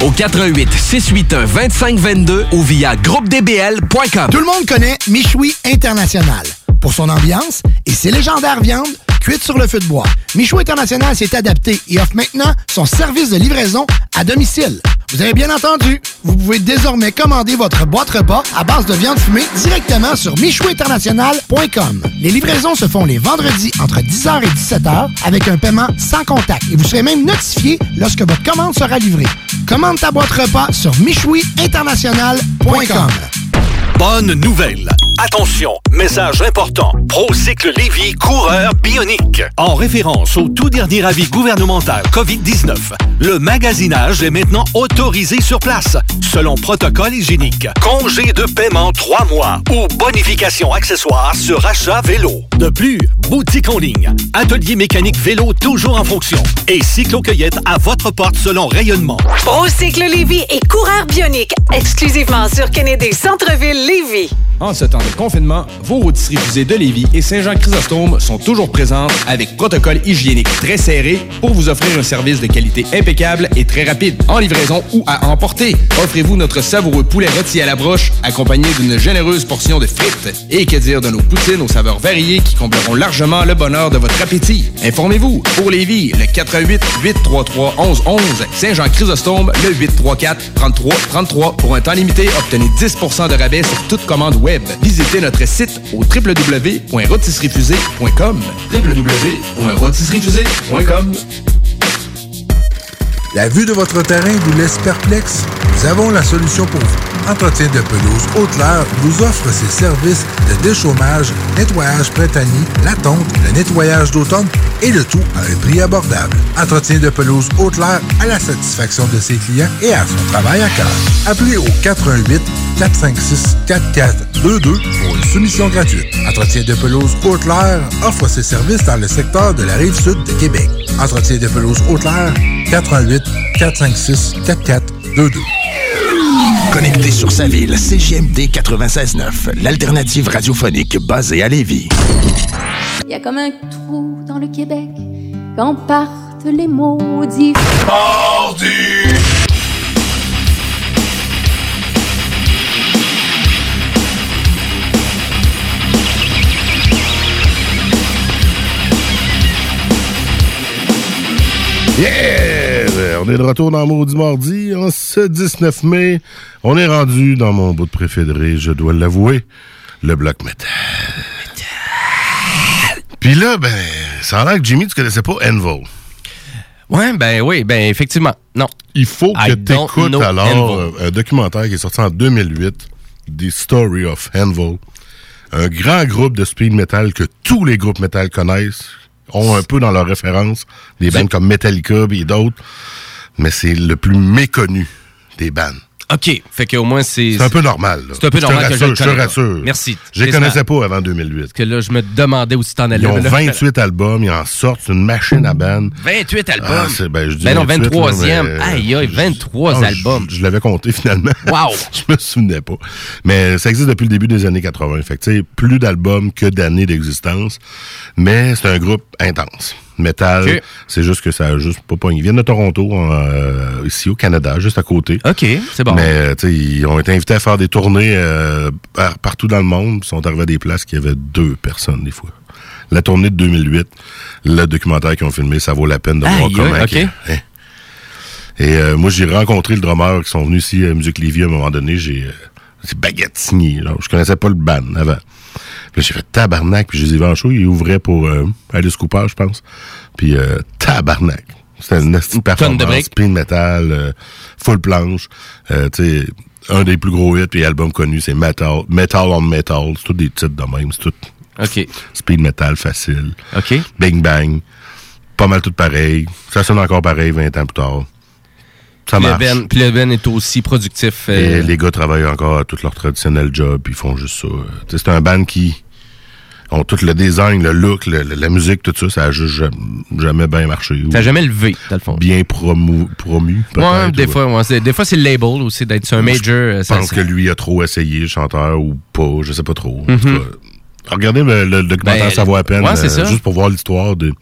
nous au 418-681-2522 ou via groupedbl.com. Tout le monde connaît Michoui International pour son ambiance et ses légendaires viandes cuites sur le feu de bois. Michoui International s'est adapté et offre maintenant son service de livraison à domicile. Vous avez bien entendu, vous pouvez désormais commander votre boîte repas à base de viande fumée directement sur michouinternational.com. Les livraisons se font les vendredis entre 10h et 17h avec un paiement sans contact et vous serez même notifié lorsque votre commande sera livrée. Commande ta boîte repas sur michouinternational.com. Bonne nouvelle! Attention, message important. Procycle Lévis, coureur bionique. En référence au tout dernier avis gouvernemental COVID-19, le magasinage est maintenant autorisé sur place, selon protocole hygiénique. Congé de paiement 3 mois ou bonification accessoire sur achat vélo. De plus, boutique en ligne, atelier mécanique vélo toujours en fonction et cyclo-cueillette à votre porte selon rayonnement. Procycle Lévis et coureur bionique, exclusivement sur Kennedy Centre-Ville Lévis. En ce temps de confinement, vos rôtisseries Fusée de Lévis et Saint-Jean-Chrysostome sont toujours présentes avec protocole hygiénique très serré pour vous offrir un service de qualité impeccable et très rapide, en livraison ou à emporter. Offrez-vous notre savoureux poulet rôti à la broche accompagné d'une généreuse portion de frites. Et que dire de nos poutines aux saveurs variées qui combleront largement le bonheur de votre appétit. Informez-vous, pour Lévis, le 418-833-1111, Saint-Jean-Chrysostome, le 834-3333. Pour un temps limité, obtenez 10% de rabais sur toute commande web. Visitez notre site au www.rotisseriefusée.com. www.rotisseriefusée.com. La vue de votre terrain vous laisse perplexe? Nous avons la solution pour vous. Entretien de pelouse Haute-Leur vous offre ses services de déchômage, nettoyage printanier, la tonte, le nettoyage d'automne et le tout à un prix abordable. Entretien de pelouse Haute-Leur à la satisfaction de ses clients et à son travail à cœur. Appelez au 418-456-4422 pour une soumission gratuite. Entretien de pelouse Haute-Leur offre ses services dans le secteur de la Rive-Sud de Québec. Entretien de pelouse Haute-Leur, 418-456-4422. Connecté sur sa ville, CJMD 96.9, l'alternative radiophonique basée à Lévis. Il y a comme un trou dans le Québec quand partent les maudits. Maudits! Yeah! On est de retour dans Maudit Mardi. En ce 19 mai, on est rendu dans mon bout de préféré, je dois l'avouer, le bloc métal. Puis là, ben, ça a l'air que Jimmy, tu connaissais pas Anvil. Ouais, ben oui, ben effectivement, non. Il faut que tu écoutes alors un documentaire qui est sorti en 2008, The Story of Anvil. Un grand groupe de speed metal que tous les groupes metal connaissent. Ont un peu dans leurs références des bands comme Metallica et d'autres, mais c'est le plus méconnu des bands. OK, fait qu'au moins c'est un peu normal. Là. C'est un peu normal que je te rassure. Merci. Je les connaissais pas avant 2008. Parce que là, je me demandais où tu t'en allais. Ils ont 28 albums, ils en sortent, c'est une machine à bandes. 28 albums? Ah, c'est, ben, je dis ben non, 23e. Aïe, aïe, 23 albums. Je l'avais compté finalement. Wow! Je me souvenais pas. Mais ça existe depuis le début des années 80. Fait que tu sais, plus d'albums que d'années d'existence. Mais c'est un groupe intense. Metal, okay. C'est juste que ça a juste pas pogné. Ils viennent de Toronto, ici au Canada, juste à côté. OK, c'est bon. Mais tu sais, ils ont été invités à faire des tournées partout dans le monde. Ils sont arrivés à des places qu'il y avait 2 personnes des fois. La tournée de 2008, le documentaire qu'ils ont filmé, ça vaut la peine de voir comment... Okay. Et moi, j'ai rencontré le drummer qui sont venus ici à Musique Lévis à un moment donné. C'est Bagatini. Je connaissais pas le band avant. Puis là, j'ai fait tabarnak, puis je les ai vus en show. Ils ouvraient pour Alice Cooper, je pense. Puis tabarnak. C'était une petite performance, speed metal, full planche. Tu sais, un des plus gros hits et albums connus, c'est Metal on Metal. C'est tous des titres de même. C'est tout okay. Speed metal facile. OK. Bing bang. Pas mal tout pareil. Ça sonne encore pareil 20 ans plus tard. Ça marche. Puis le Ben est aussi productif. Et les gars travaillent encore à tout leur traditionnel job, puis ils font juste ça. T'sais, c'est un band qui ont tout le design, le look, la musique, tout ça, ça a juste jamais bien marché. Ça a jamais levé, dans le fond. Bien promu, peut-être. Ouais, des fois, c'est le label aussi, d'être sur un major. Je pense que lui a trop essayé, le chanteur, ou pas, je sais pas trop. Mm-hmm. En tout cas, regardez le documentaire, ça vaut à peine. Ouais, c'est ça. Juste pour voir l'histoire de...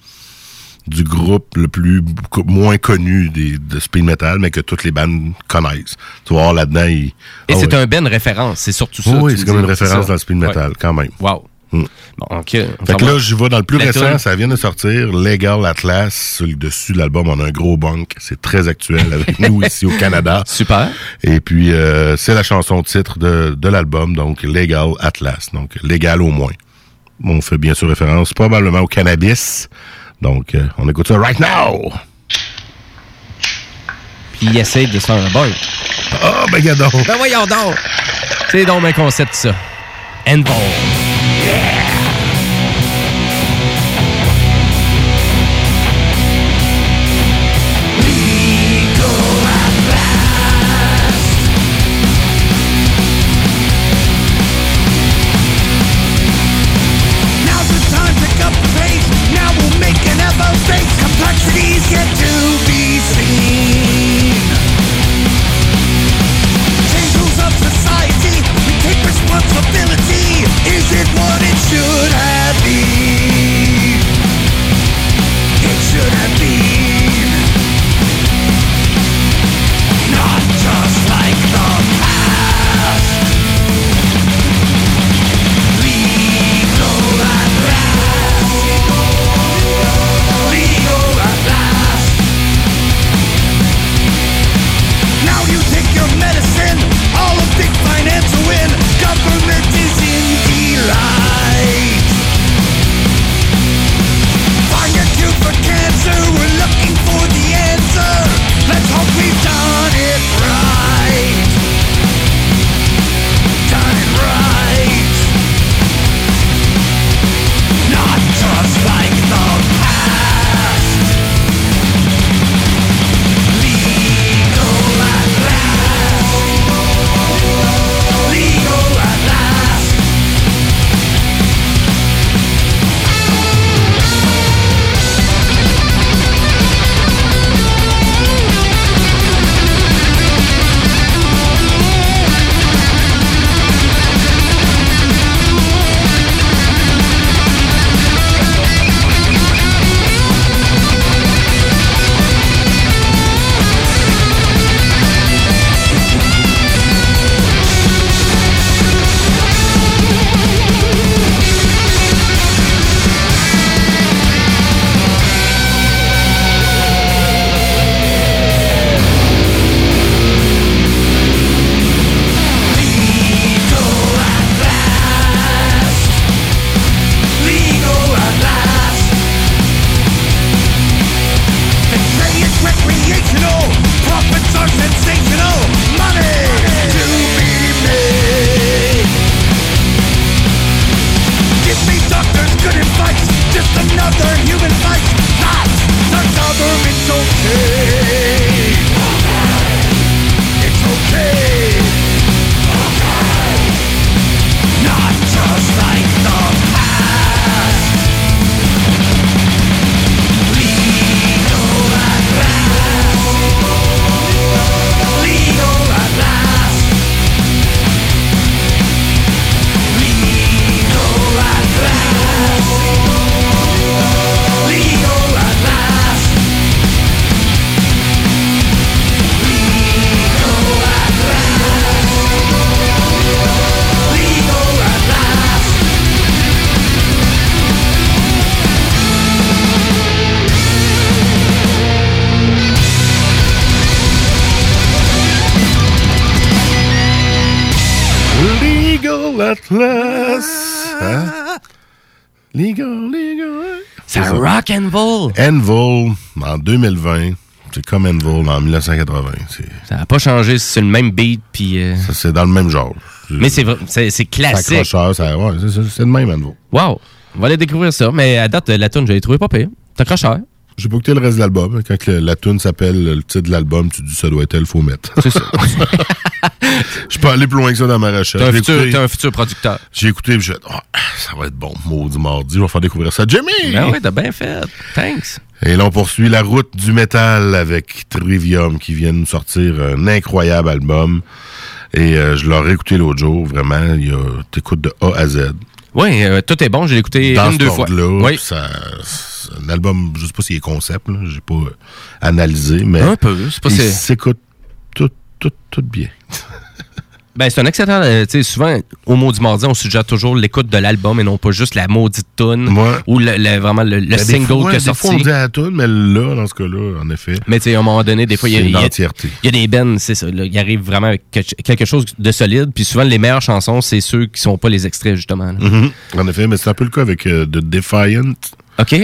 du groupe le plus moins connu de speed metal, mais que toutes les bandes connaissent. Tu vois, là-dedans, il... Et c'est un ben référence, c'est surtout ça. Oui, c'est comme une référence dans le speed metal, quand même. Wow. Bon, OK. Fait que là, je vais dans le plus récent, ça vient de sortir, Legal Atlas, sur le dessus de l'album, on a un gros bunk, c'est très actuel avec nous ici au Canada. Super. Et puis, c'est la chanson titre de l'album, donc Legal Atlas, donc légal au moins. On fait bien sûr référence probablement au cannabis, donc on écoute ça right now! Puis il essaie de se faire un bug. Ah, ben gadon! Ben voyons donc! C'est donc un concept, ça. Anvil. Yeah! Anvil, en 2020, c'est comme Anvil en 1980. Ça n'a pas changé, c'est le même beat. Puis ça, c'est dans le même genre. Mais c'est classique. Ouais, c'est le même Anvil. Wow, on va aller découvrir ça. Mais à date, la tune, je l'ai trouvée pas pire. C'est accrocheur. J'ai pas écouté le reste de l'album. Quand la tune s'appelle le titre de l'album, tu dis ça doit être elle, faut mettre. C'est ça. Je peux aller plus loin que ça dans ma recherche. T'es un futur producteur. J'ai écouté et je vais ça va être bon, Maudit Mardi, je vais faire découvrir ça. Jimmy! Ben oui, t'as bien fait. Thanks. Et là, on poursuit la route du métal avec Trivium qui vient nous sortir un incroyable album. Et je l'aurais écouté l'autre jour, vraiment. T'écoutes de A à Z. Oui, tout est bon. Je l'ai écouté dans une, deux fois. Oui. Ça, c'est un album, je ne sais pas s'il est concept, là, j'ai pas analysé, mais un peu, c'est pas il s'écoute tout bien. Ben, c'est un excellent. Tu sais, souvent, au Maudit Mardi, on suggère toujours l'écoute de l'album et non pas juste la maudite toune ou vraiment le single fois, que sorti. Des fois, on dit la toune, mais là, dans ce cas-là, en effet. Mais tu sais, à un moment donné, des fois, il y a des bands, c'est ça. Ils arrivent vraiment avec quelque chose de solide. Puis souvent, les meilleures chansons, c'est ceux qui sont pas les extraits, justement. Mm-hmm. En effet, mais c'est un peu le cas avec The Defiant. OK.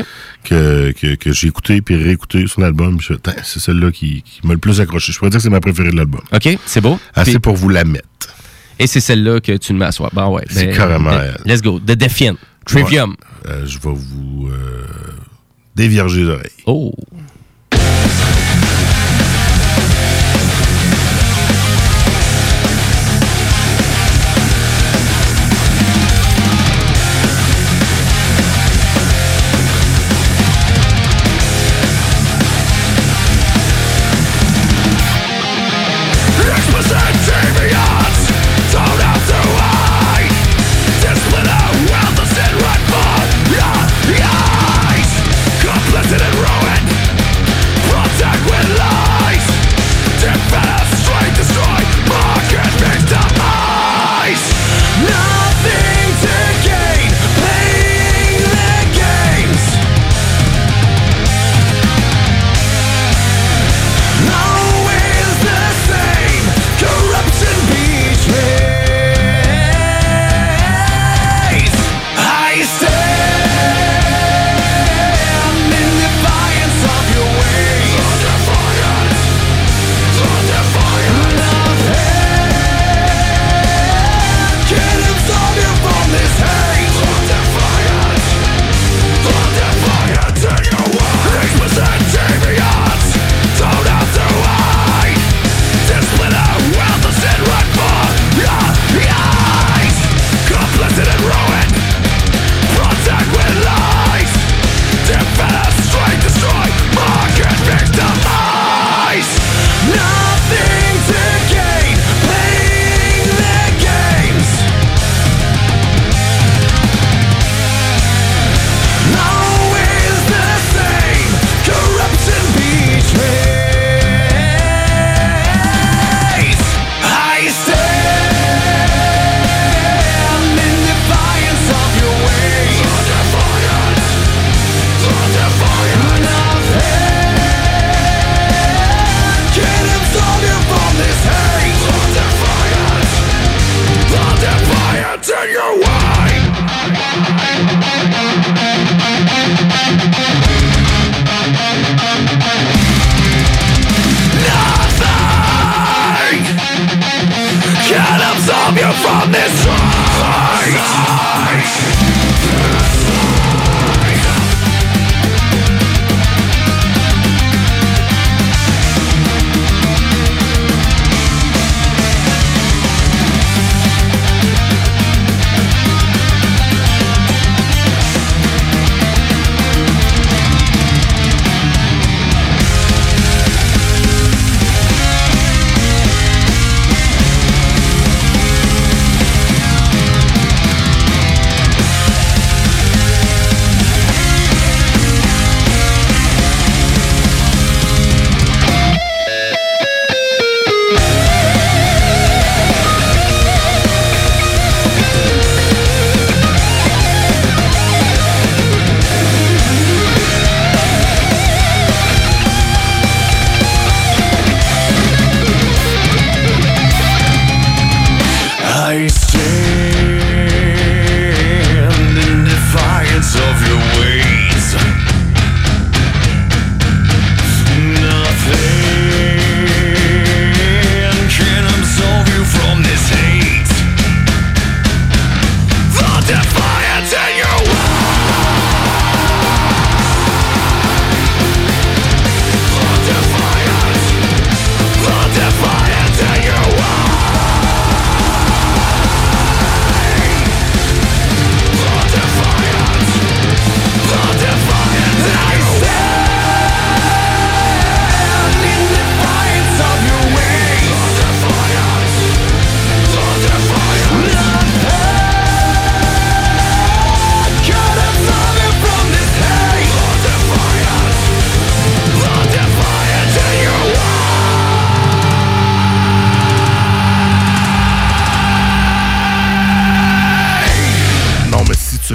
Que j'ai écouté puis réécouté sur l'album. Je, c'est celle-là qui m'a le plus accroché. Je pourrais dire que c'est ma préférée de l'album. OK, c'est beau. Assez puis, pour vous la mettre. Et c'est celle-là que tu me mets à soir. Bon, ouais. C'est carrément... let's go. The Defiant. Trivium. Ouais. Je vais vous dévierger les oreilles. Oh.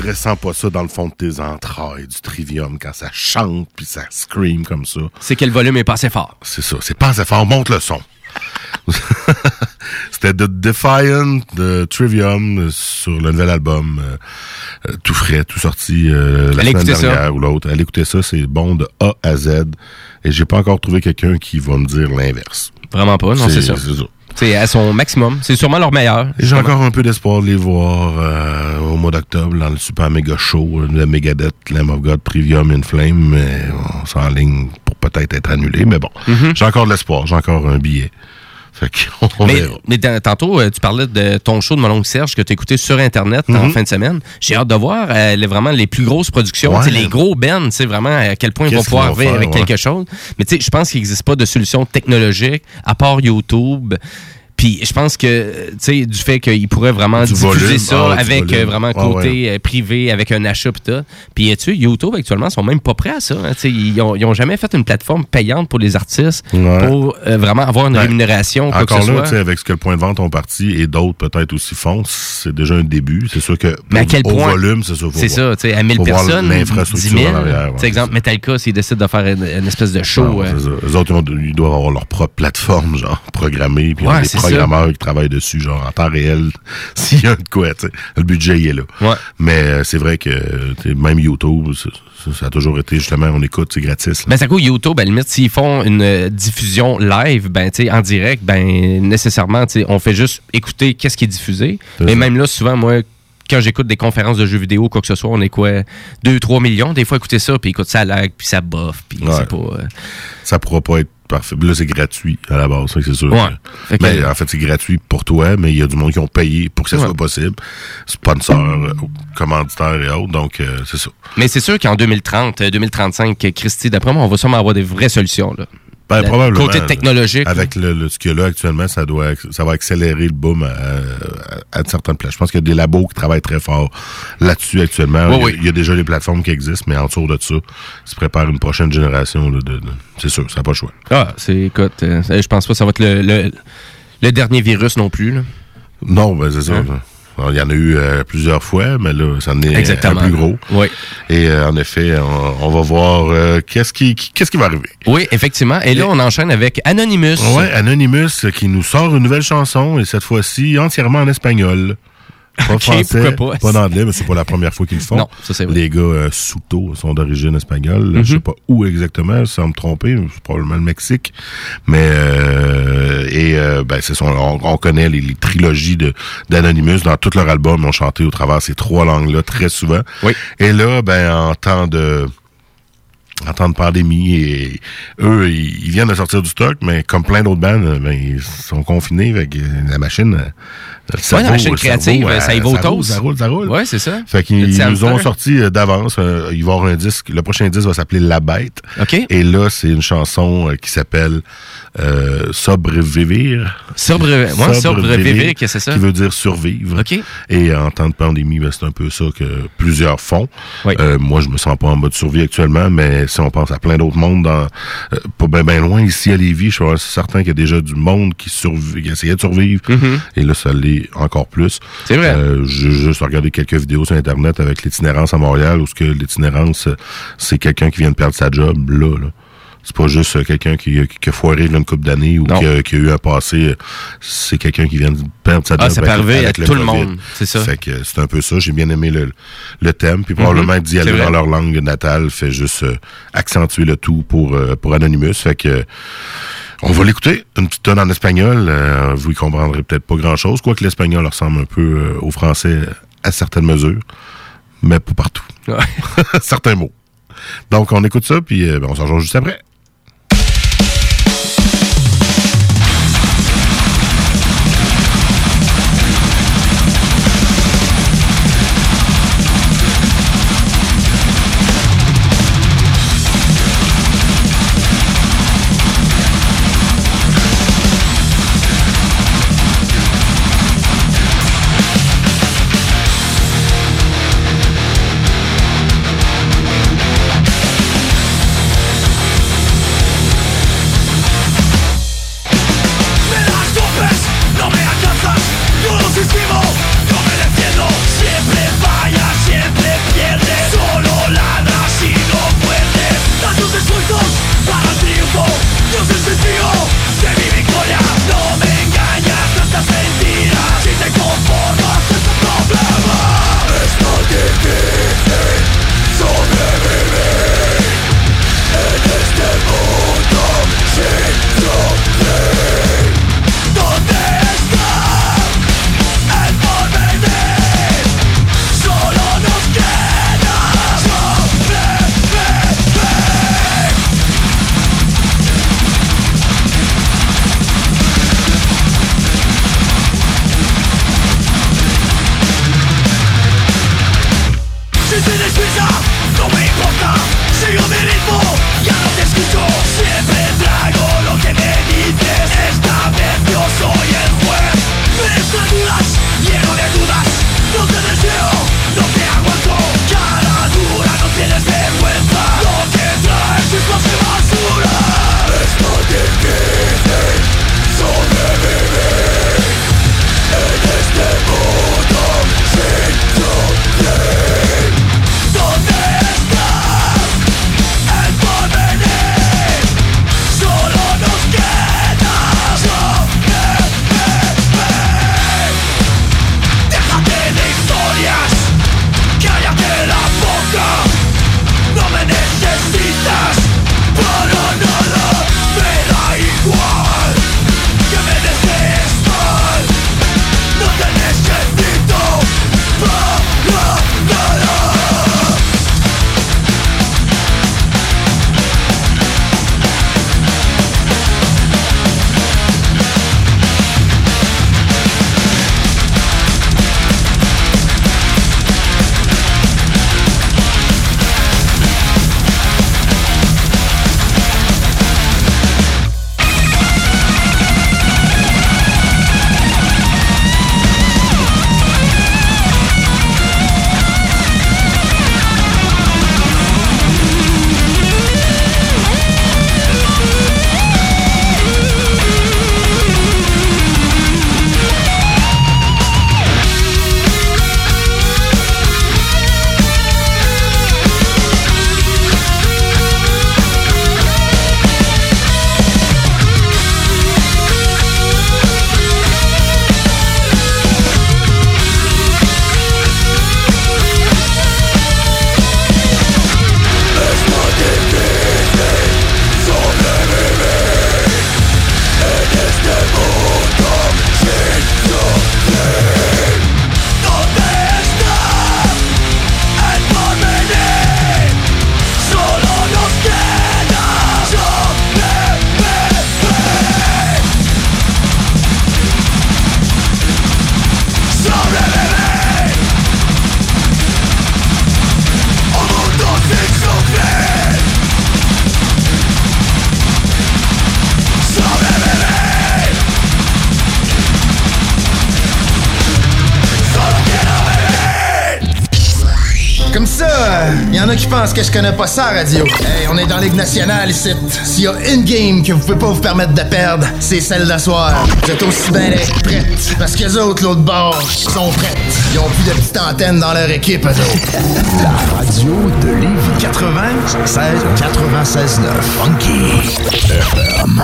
ressens pas ça dans le fond de tes entrailles, du Trivium, quand ça chante puis ça scream comme ça. C'est que le volume est pas assez fort. C'est ça, c'est pas assez fort, monte le son. C'était The Defiant de Trivium sur le nouvel album, tout frais, tout sorti la semaine dernière ça. Ou l'autre. Allez écouter ça, c'est bon de A à Z. Et j'ai pas encore trouvé quelqu'un qui va me dire l'inverse. Vraiment pas, non, c'est ça. C'est ça. C'est à son maximum. C'est sûrement leur meilleur. J'ai encore un peu d'espoir de les voir au mois d'octobre dans le super méga show de Megadeth, Lamb of God, Trivium, In Flame. Mais on s'enligne pour peut-être être annulé. Mais bon, J'ai encore de l'espoir. J'ai encore un billet. Fait qu'on verra. Mais tantôt, tu parlais de ton show de Mononcle Serge que tu écoutais sur Internet en fin de semaine. J'ai hâte de voir vraiment les plus grosses productions, ouais, les gros bands, vraiment à quel point ils vont pouvoir arriver avec quelque chose. Mais je pense qu'il n'existe pas de solution technologique à part YouTube. Puis je pense que du fait qu'ils pourraient vraiment diffuser ça avec vraiment côté privé, avec un achat pis tout. Puis YouTube actuellement sont même pas prêts à ça. Hein, ils ont jamais fait une plateforme payante pour les artistes pour vraiment avoir une rémunération. Encore que là, avec ce que le point de vente ont parti et d'autres peut-être aussi font, c'est déjà un début. C'est sûr que volume, c'est sûr. C'est ça, à 1000 personnes, 10 000. Exemple, Metallica, s'ils décident de faire une espèce de show. Eux autres, ils doivent avoir leur propre plateforme, genre programmée. Programmeurs qui travaillent dessus, genre en temps réel, s'il y a de quoi, le budget il est là. Ouais. Mais c'est vrai que même YouTube, ça a toujours été justement, on écoute, c'est gratis. Mais ça coûte YouTube, à la limite, s'ils font une diffusion live, en direct, nécessairement, on fait juste écouter qu'est-ce qui est diffusé. Mais même là, souvent, moi, quand j'écoute des conférences de jeux vidéo, quoi que ce soit, on est 2-3 millions, des fois écouter ça, puis écoute ça à lag, puis ça bof, puis c'est pas... Ça pourra pas être parfait. Là, c'est gratuit à la base, c'est sûr. Ouais. Mais en fait, c'est gratuit pour toi, mais il y a du monde qui ont payé pour que ça soit possible. Sponsors, commanditaires et autres, donc c'est ça. Mais c'est sûr qu'en 2030, 2035, Christy, d'après moi, on va sûrement avoir des vraies solutions, là. Ben, probablement. Côté technologique. Avec ce qu'il y a là actuellement, ça va accélérer le boom à certaines places. Je pense qu'il y a des labos qui travaillent très fort là-dessus actuellement. Oui, il y a déjà des plateformes qui existent, mais en dessous de ça, ils se préparent une prochaine génération. C'est sûr, ça n'a pas le choix. Écoute, je pense pas que ça va être le dernier virus non plus. Là. Non, c'est ça. Il y en a eu plusieurs fois, mais là, ça en est un plus gros. Oui. Et en effet, on va voir qu'est-ce qui va arriver. Oui, effectivement. Et là, on enchaîne avec Anonymous. Oui, Anonymous qui nous sort une nouvelle chanson, et cette fois-ci entièrement en espagnol. Pas français, pas d'anglais, mais c'est pas la première fois qu'ils le font. Non, ça c'est vrai. Les gars Souto sont d'origine espagnole. Je sais pas où exactement, sans me tromper, c'est probablement le Mexique. Mais on connaît les trilogies d'Anonymous dans tous leurs albums, ils ont chanté au travers ces trois langues-là très souvent. Oui. Et là, en temps de pandémie, et eux, ils viennent de sortir du stock, mais comme plein d'autres bandes, ils sont confinés avec la machine. La machine créative, ça y va au toast. Ça roule. Oui, c'est ça. Fait qu'ils nous ont sorti d'avance. Ils vont avoir un disque. Le prochain disque va s'appeler La Bête. OK. Et là, c'est une chanson qui s'appelle Sobrevivir. Sobrevivir, qu'est-ce que c'est ça? Qui veut dire survivre. OK. Et en temps de pandémie, c'est un peu ça que plusieurs font. Oui. Moi, je me sens pas en mode survie actuellement, mais si on pense à plein d'autres mondes, pas bien loin, ici à Lévis, je suis certain qu'il y a déjà du monde qui essayait de survivre. Mm-hmm. Et là, ça l'est encore plus. C'est vrai. J'ai juste regardé quelques vidéos sur Internet avec l'itinérance à Montréal, où ce que l'itinérance, c'est quelqu'un qui vient de perdre sa job, là. C'est pas juste quelqu'un qui a foiré une couple d'années ou qui a eu un passé. C'est quelqu'un qui vient de perdre sa job. Ça peut arriver à tout le monde. C'est ça. Fait que c'est un peu ça. J'ai bien aimé le thème. Puis probablement d'y aller dans leur langue natale fait juste accentuer le tout pour Anonymous. Fait que on va l'écouter. Une petite tonne en espagnol. Vous y comprendrez peut-être pas grand-chose. Quoique l'espagnol ressemble un peu au français à certaines mesures. Mais pas partout. Certains mots. Donc on écoute ça, puis on s'en rejoint juste après. y en a qui pensent que je connais pas ça, radio. Hey, on est dans Ligue nationale ici. S'il y a une game que vous pouvez pas vous permettre de perdre, c'est celle d'asseoir. Vous êtes aussi bien prêtes. Parce que les autres, l'autre bord, sont prêtes. Ils ont plus de petites antennes dans leur équipe, eux autres. La radio de Lévis. 96.9. Funky FM.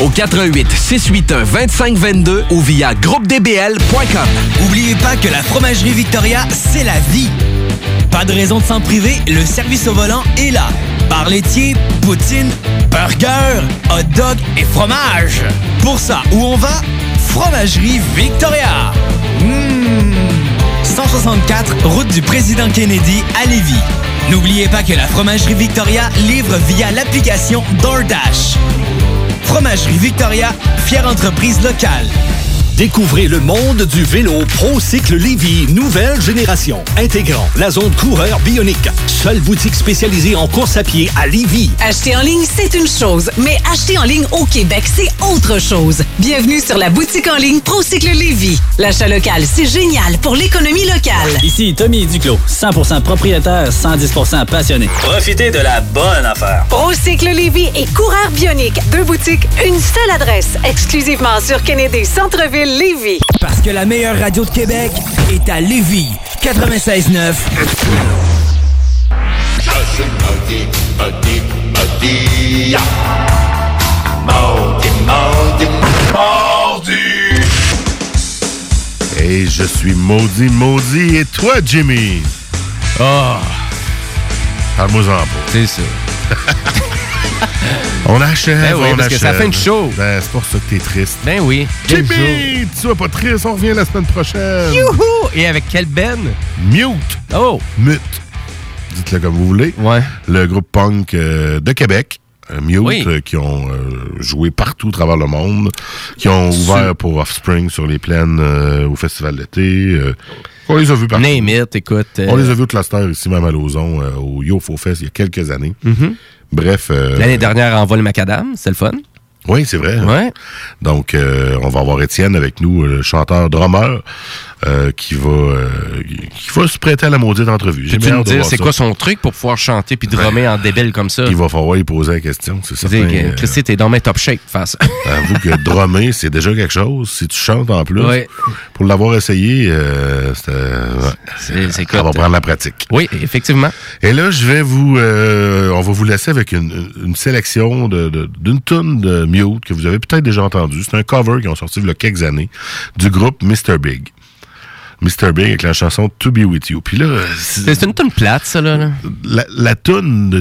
au 418-681-2522 ou via groupedbl.com. N'oubliez pas que la Fromagerie Victoria, c'est la vie. Pas de raison de s'en priver, le service au volant est là. Bar laitier, poutine, burger, hot dog et fromage. Pour ça, où on va? Fromagerie Victoria. 164, route du Président Kennedy à Lévis. N'oubliez pas que la Fromagerie Victoria livre via l'application DoorDash. Fromagerie Victoria, fière entreprise locale. Découvrez le monde du vélo ProCycle Lévis, nouvelle génération. Intégrant la zone coureur bionique. Seule boutique spécialisée en course à pied à Lévis. Acheter en ligne, c'est une chose, mais acheter en ligne au Québec, c'est autre chose. Bienvenue sur la boutique en ligne ProCycle Lévis. L'achat local, c'est génial pour l'économie locale. Ici Tommy Duclos, 100% propriétaire, 110% passionné. Profitez de la bonne affaire. ProCycle Lévis et coureur bionique. Deux boutiques, une seule adresse. Exclusivement sur Kennedy Centre-Ville. Lévis. Parce que la meilleure radio de Québec est à Lévis. 96.9. Et je suis maudit. Et toi, Jimmy? Ah! Oh. Parle-moi-en pas. C'est ça. On achève, ben oui, on parce achève. Que ça fait une show. Ben, c'est pour ça que t'es triste. Ben oui. Jimmy, tu sois pas triste, on revient la semaine prochaine. Youhou! Et avec quelle ben? Mute. Oh! Mute. Dites-le comme vous voulez. Ouais. Le groupe punk de Québec. Mute, oui. Qui ont joué partout à travers le monde, qui ont ouvert pour Offspring sur les plaines au Festival d'été. On les a vus partout. Name it, écoute. On les a vus au Cluster ici, même à Lauzon, au Yo-Fo Fest, il y a quelques années. Mm-hmm. Bref. L'année dernière, en vol macadam, c'est le fun. Oui, c'est vrai. Ouais. Donc, on va avoir Étienne avec nous, le chanteur-drummer, qui va se prêter à la maudite entrevue. J'ai bien hâte de voir ça. C'est quoi son truc pour pouvoir chanter puis drummer en débile comme ça? Il va falloir lui poser la question, c'est certain. Christy, t'es dans mes top shape face. Avoue que drummer, c'est déjà quelque chose. Si tu chantes en plus, ouais. Pour l'avoir essayé, c'est ça va prendre la pratique. Oui, effectivement. Et là, je vais on va vous laisser avec une sélection d'une toune de Mute que vous avez peut-être déjà entendu. C'est un cover qu'ils ont sorti il y a quelques années du groupe Mr. Big. Mr. Big avec la chanson « To Be With You ». Puis là... C'est une toune plate, ça, là. La toune de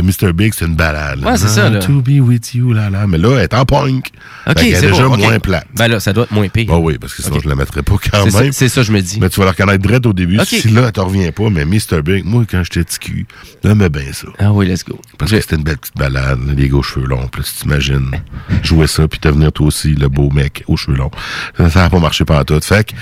Mr. Big, c'est une balade. Là. Ouais, c'est ça, là. « To Be With You », là. Mais là, elle est en punk. OK, c'est déjà moins plate. Ben là, ça doit être moins pire. Ben oui, parce que sinon, je la mettrais pas quand même. C'est ça, je me dis. Mais tu vas la reconnaître direct au début. Okay. Si là, elle t'en revient pas, mais Mr. Big, moi, quand j'étais petit cul, j'aimais bien ça. Ah oui, let's go. Parce que c'était une belle petite balade, les gars aux cheveux longs. Puis tu t'imagines jouer ça, puis devenir toi aussi le beau mec aux cheveux longs. Ça n'a pas marché pendant tout. Fait que...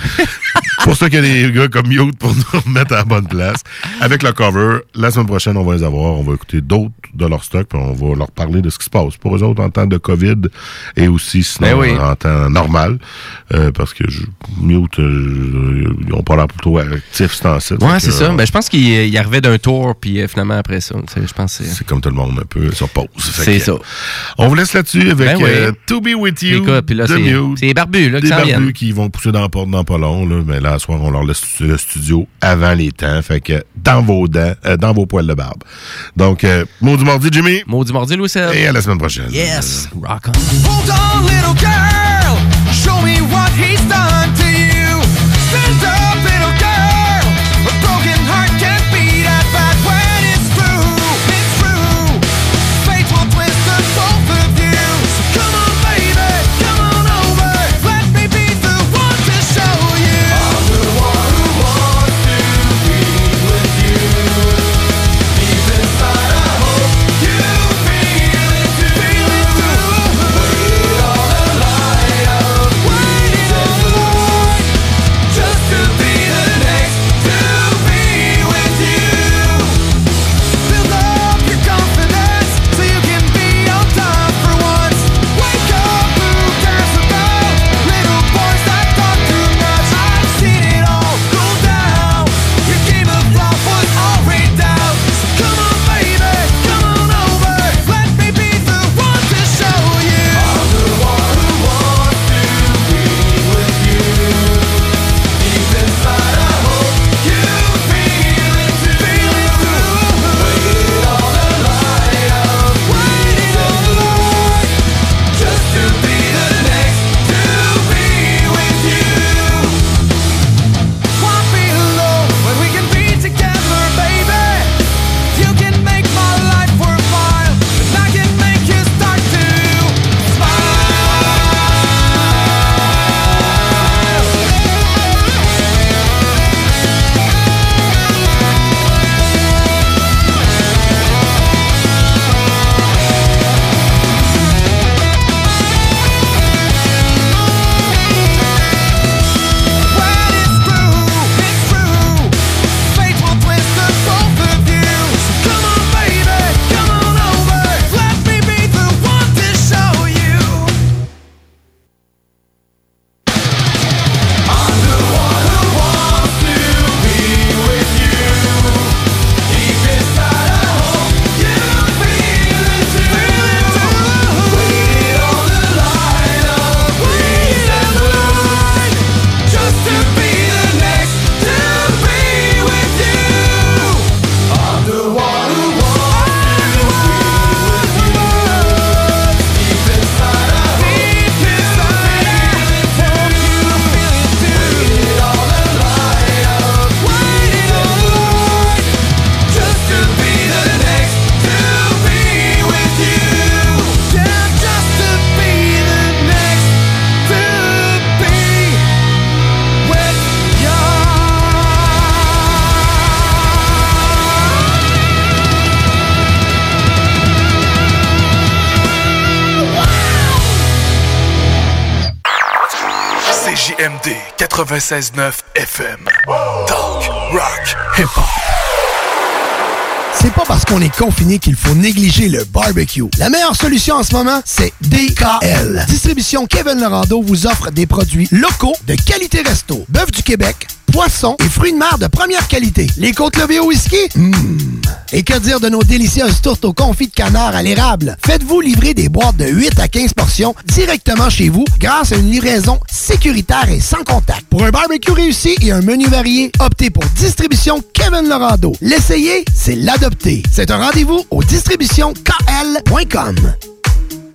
C'est pour ça qu'il y a des gars comme Mute pour nous remettre à la bonne place. Avec le cover, la semaine prochaine, on va les avoir. On va écouter d'autres de leur stock, puis on va leur parler de ce qui se passe pour eux autres en temps de COVID et aussi sinon, en temps normal. Parce que Mute, ils ont pas l'air plutôt actifs ce temps-ci. Ouais, c'est ça. Ben, je pense qu'ils arrivaient d'un tour, puis finalement, après ça, je pense que c'est comme tout le monde, un peu, sur pause. C'est ça. On vous laisse là-dessus avec To Be With You de Mute. C'est les barbus, là, qui s'en viennent. Des barbus qui vont pousser dans la porte dans pas long, là, mais là, ce soir, on leur laisse le studio avant les temps. Fait que dans vos dents, dans vos poils de barbe. Donc, Maudit Mardi, Jimmy. Maudit Mardi, Louis-Seb. Et à la semaine prochaine. Yes! Rock on. Hold on, little girl. Show me what he's done to you. Stand up, little girl. A broken heart can't be that bad when it's through. It's through. Fate will twist the both of you. So come on, baby. Come on over. Let me be the one to show you. I'm the one who wants to be with you. Deep inside, I hope you feel it too. Feel it too. Wait on the light of waiting. Just to be the next to be with you. Build up your confidence so you can be on top for once. Wake up, who cares about little boys that talk too much? I've seen it all go down. Your game of love was all laid down. So come on, baby, come on over. Let me be the one to show you. I'm the one who wants to be with you. Deep inside, I hope you feel it too. Feel it too. Waited all the light of waiting on. Just to be the next to be with you. Won't be alone when we can be together, baby. You can make my life worthwhile, and I can make you start to smile. When it's true, fate will twist the both of you. So come on, baby, come on over. Let me be the one to show you. I'm the one who wants to be with you. Deep inside, I hope you feel it too. Feel it too. Waited on the light of waiting on. Just to be the next to be with you. I'm the one who wants to be with you. Deep inside, I hope you feel it too. Waited all the light of waiting on. Just to be the next to be with you. Yeah, just to be the next to be with you. CJMD 96.9 FM. Talk, rock, hip-hop. C'est pas parce qu'on est confiné qu'il faut négliger le barbecue. La meilleure solution en ce moment, c'est DKL. Distribution Kevin Lorando vous offre des produits locaux de qualité resto. Bœuf du Québec, poissons et fruits de mer de première qualité. Les côtes levées au whisky? Et que dire de nos délicieuses tourtes au confit de canard à l'érable? Faites-vous livrer des boîtes de 8 à 15 portions directement chez vous grâce à une livraison sécuritaire et sans contact. Pour un barbecue réussi et un menu varié, optez pour Distribution Kevin Lorando. L'essayer, c'est l'adopter. C'est un rendez-vous au distributionkl.com.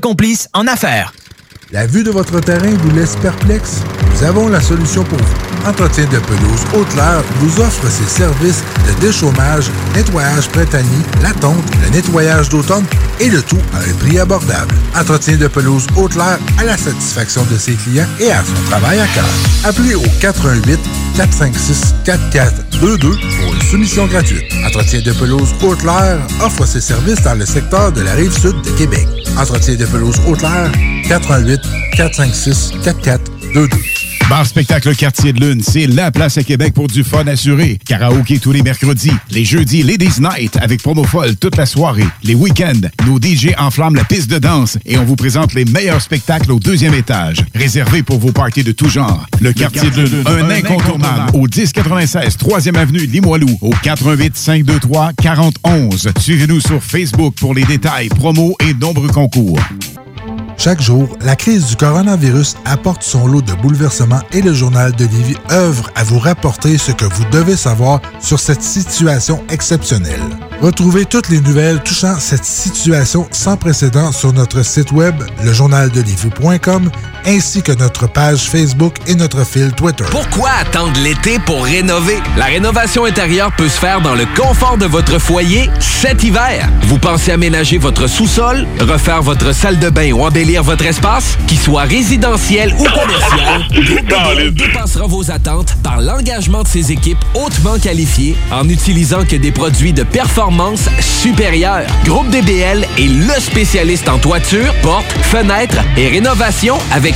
complice en affaires. La vue de votre terrain vous laisse perplexe? Nous avons la solution pour vous. Entretien de pelouse Haute-Leur vous offre ses services de déchômage, nettoyage printanier, la tonte, le nettoyage d'automne et le tout à un prix abordable. Entretien de pelouse Haute-Leur à la satisfaction de ses clients et à son travail à cœur. Appelez au 418-456-4422 pour une soumission gratuite. Entretien de pelouse Haute-Leur offre ses services dans le secteur de la Rive-Sud de Québec. Entretien de pelouse Haute-Leur, 418-456-4422. Bar Spectacle Quartier de Lune, c'est la place à Québec pour du fun assuré. Karaoké tous les mercredis, les jeudis Ladies Night avec promo folle toute la soirée. Les week-ends, nos DJ enflamment la piste de danse et on vous présente les meilleurs spectacles au deuxième étage. Réservé pour vos parties de tout genre. Le Quartier de Lune, un incontournable au 1096 3e avenue Limoilou au 418-523-4011. Suivez-nous sur Facebook pour les détails, promos et nombreux concours. Chaque jour, la crise du coronavirus apporte son lot de bouleversements et le Journal de Lévis œuvre à vous rapporter ce que vous devez savoir sur cette situation exceptionnelle. Retrouvez toutes les nouvelles touchant cette situation sans précédent sur notre site web, lejournaldelévis.com, ainsi que notre page Facebook et notre fil Twitter. Pourquoi attendre l'été pour rénover? La rénovation intérieure peut se faire dans le confort de votre foyer cet hiver. Vous pensez aménager votre sous-sol, refaire votre salle de bain ou embellir votre espace, qu'il soit résidentiel ou commercial, Groupe BD dépassera vos attentes par l'engagement de ses équipes hautement qualifiées en n'utilisant que des produits de performance supérieure. Groupe DBL est le spécialiste en toiture, portes, fenêtres et rénovation avec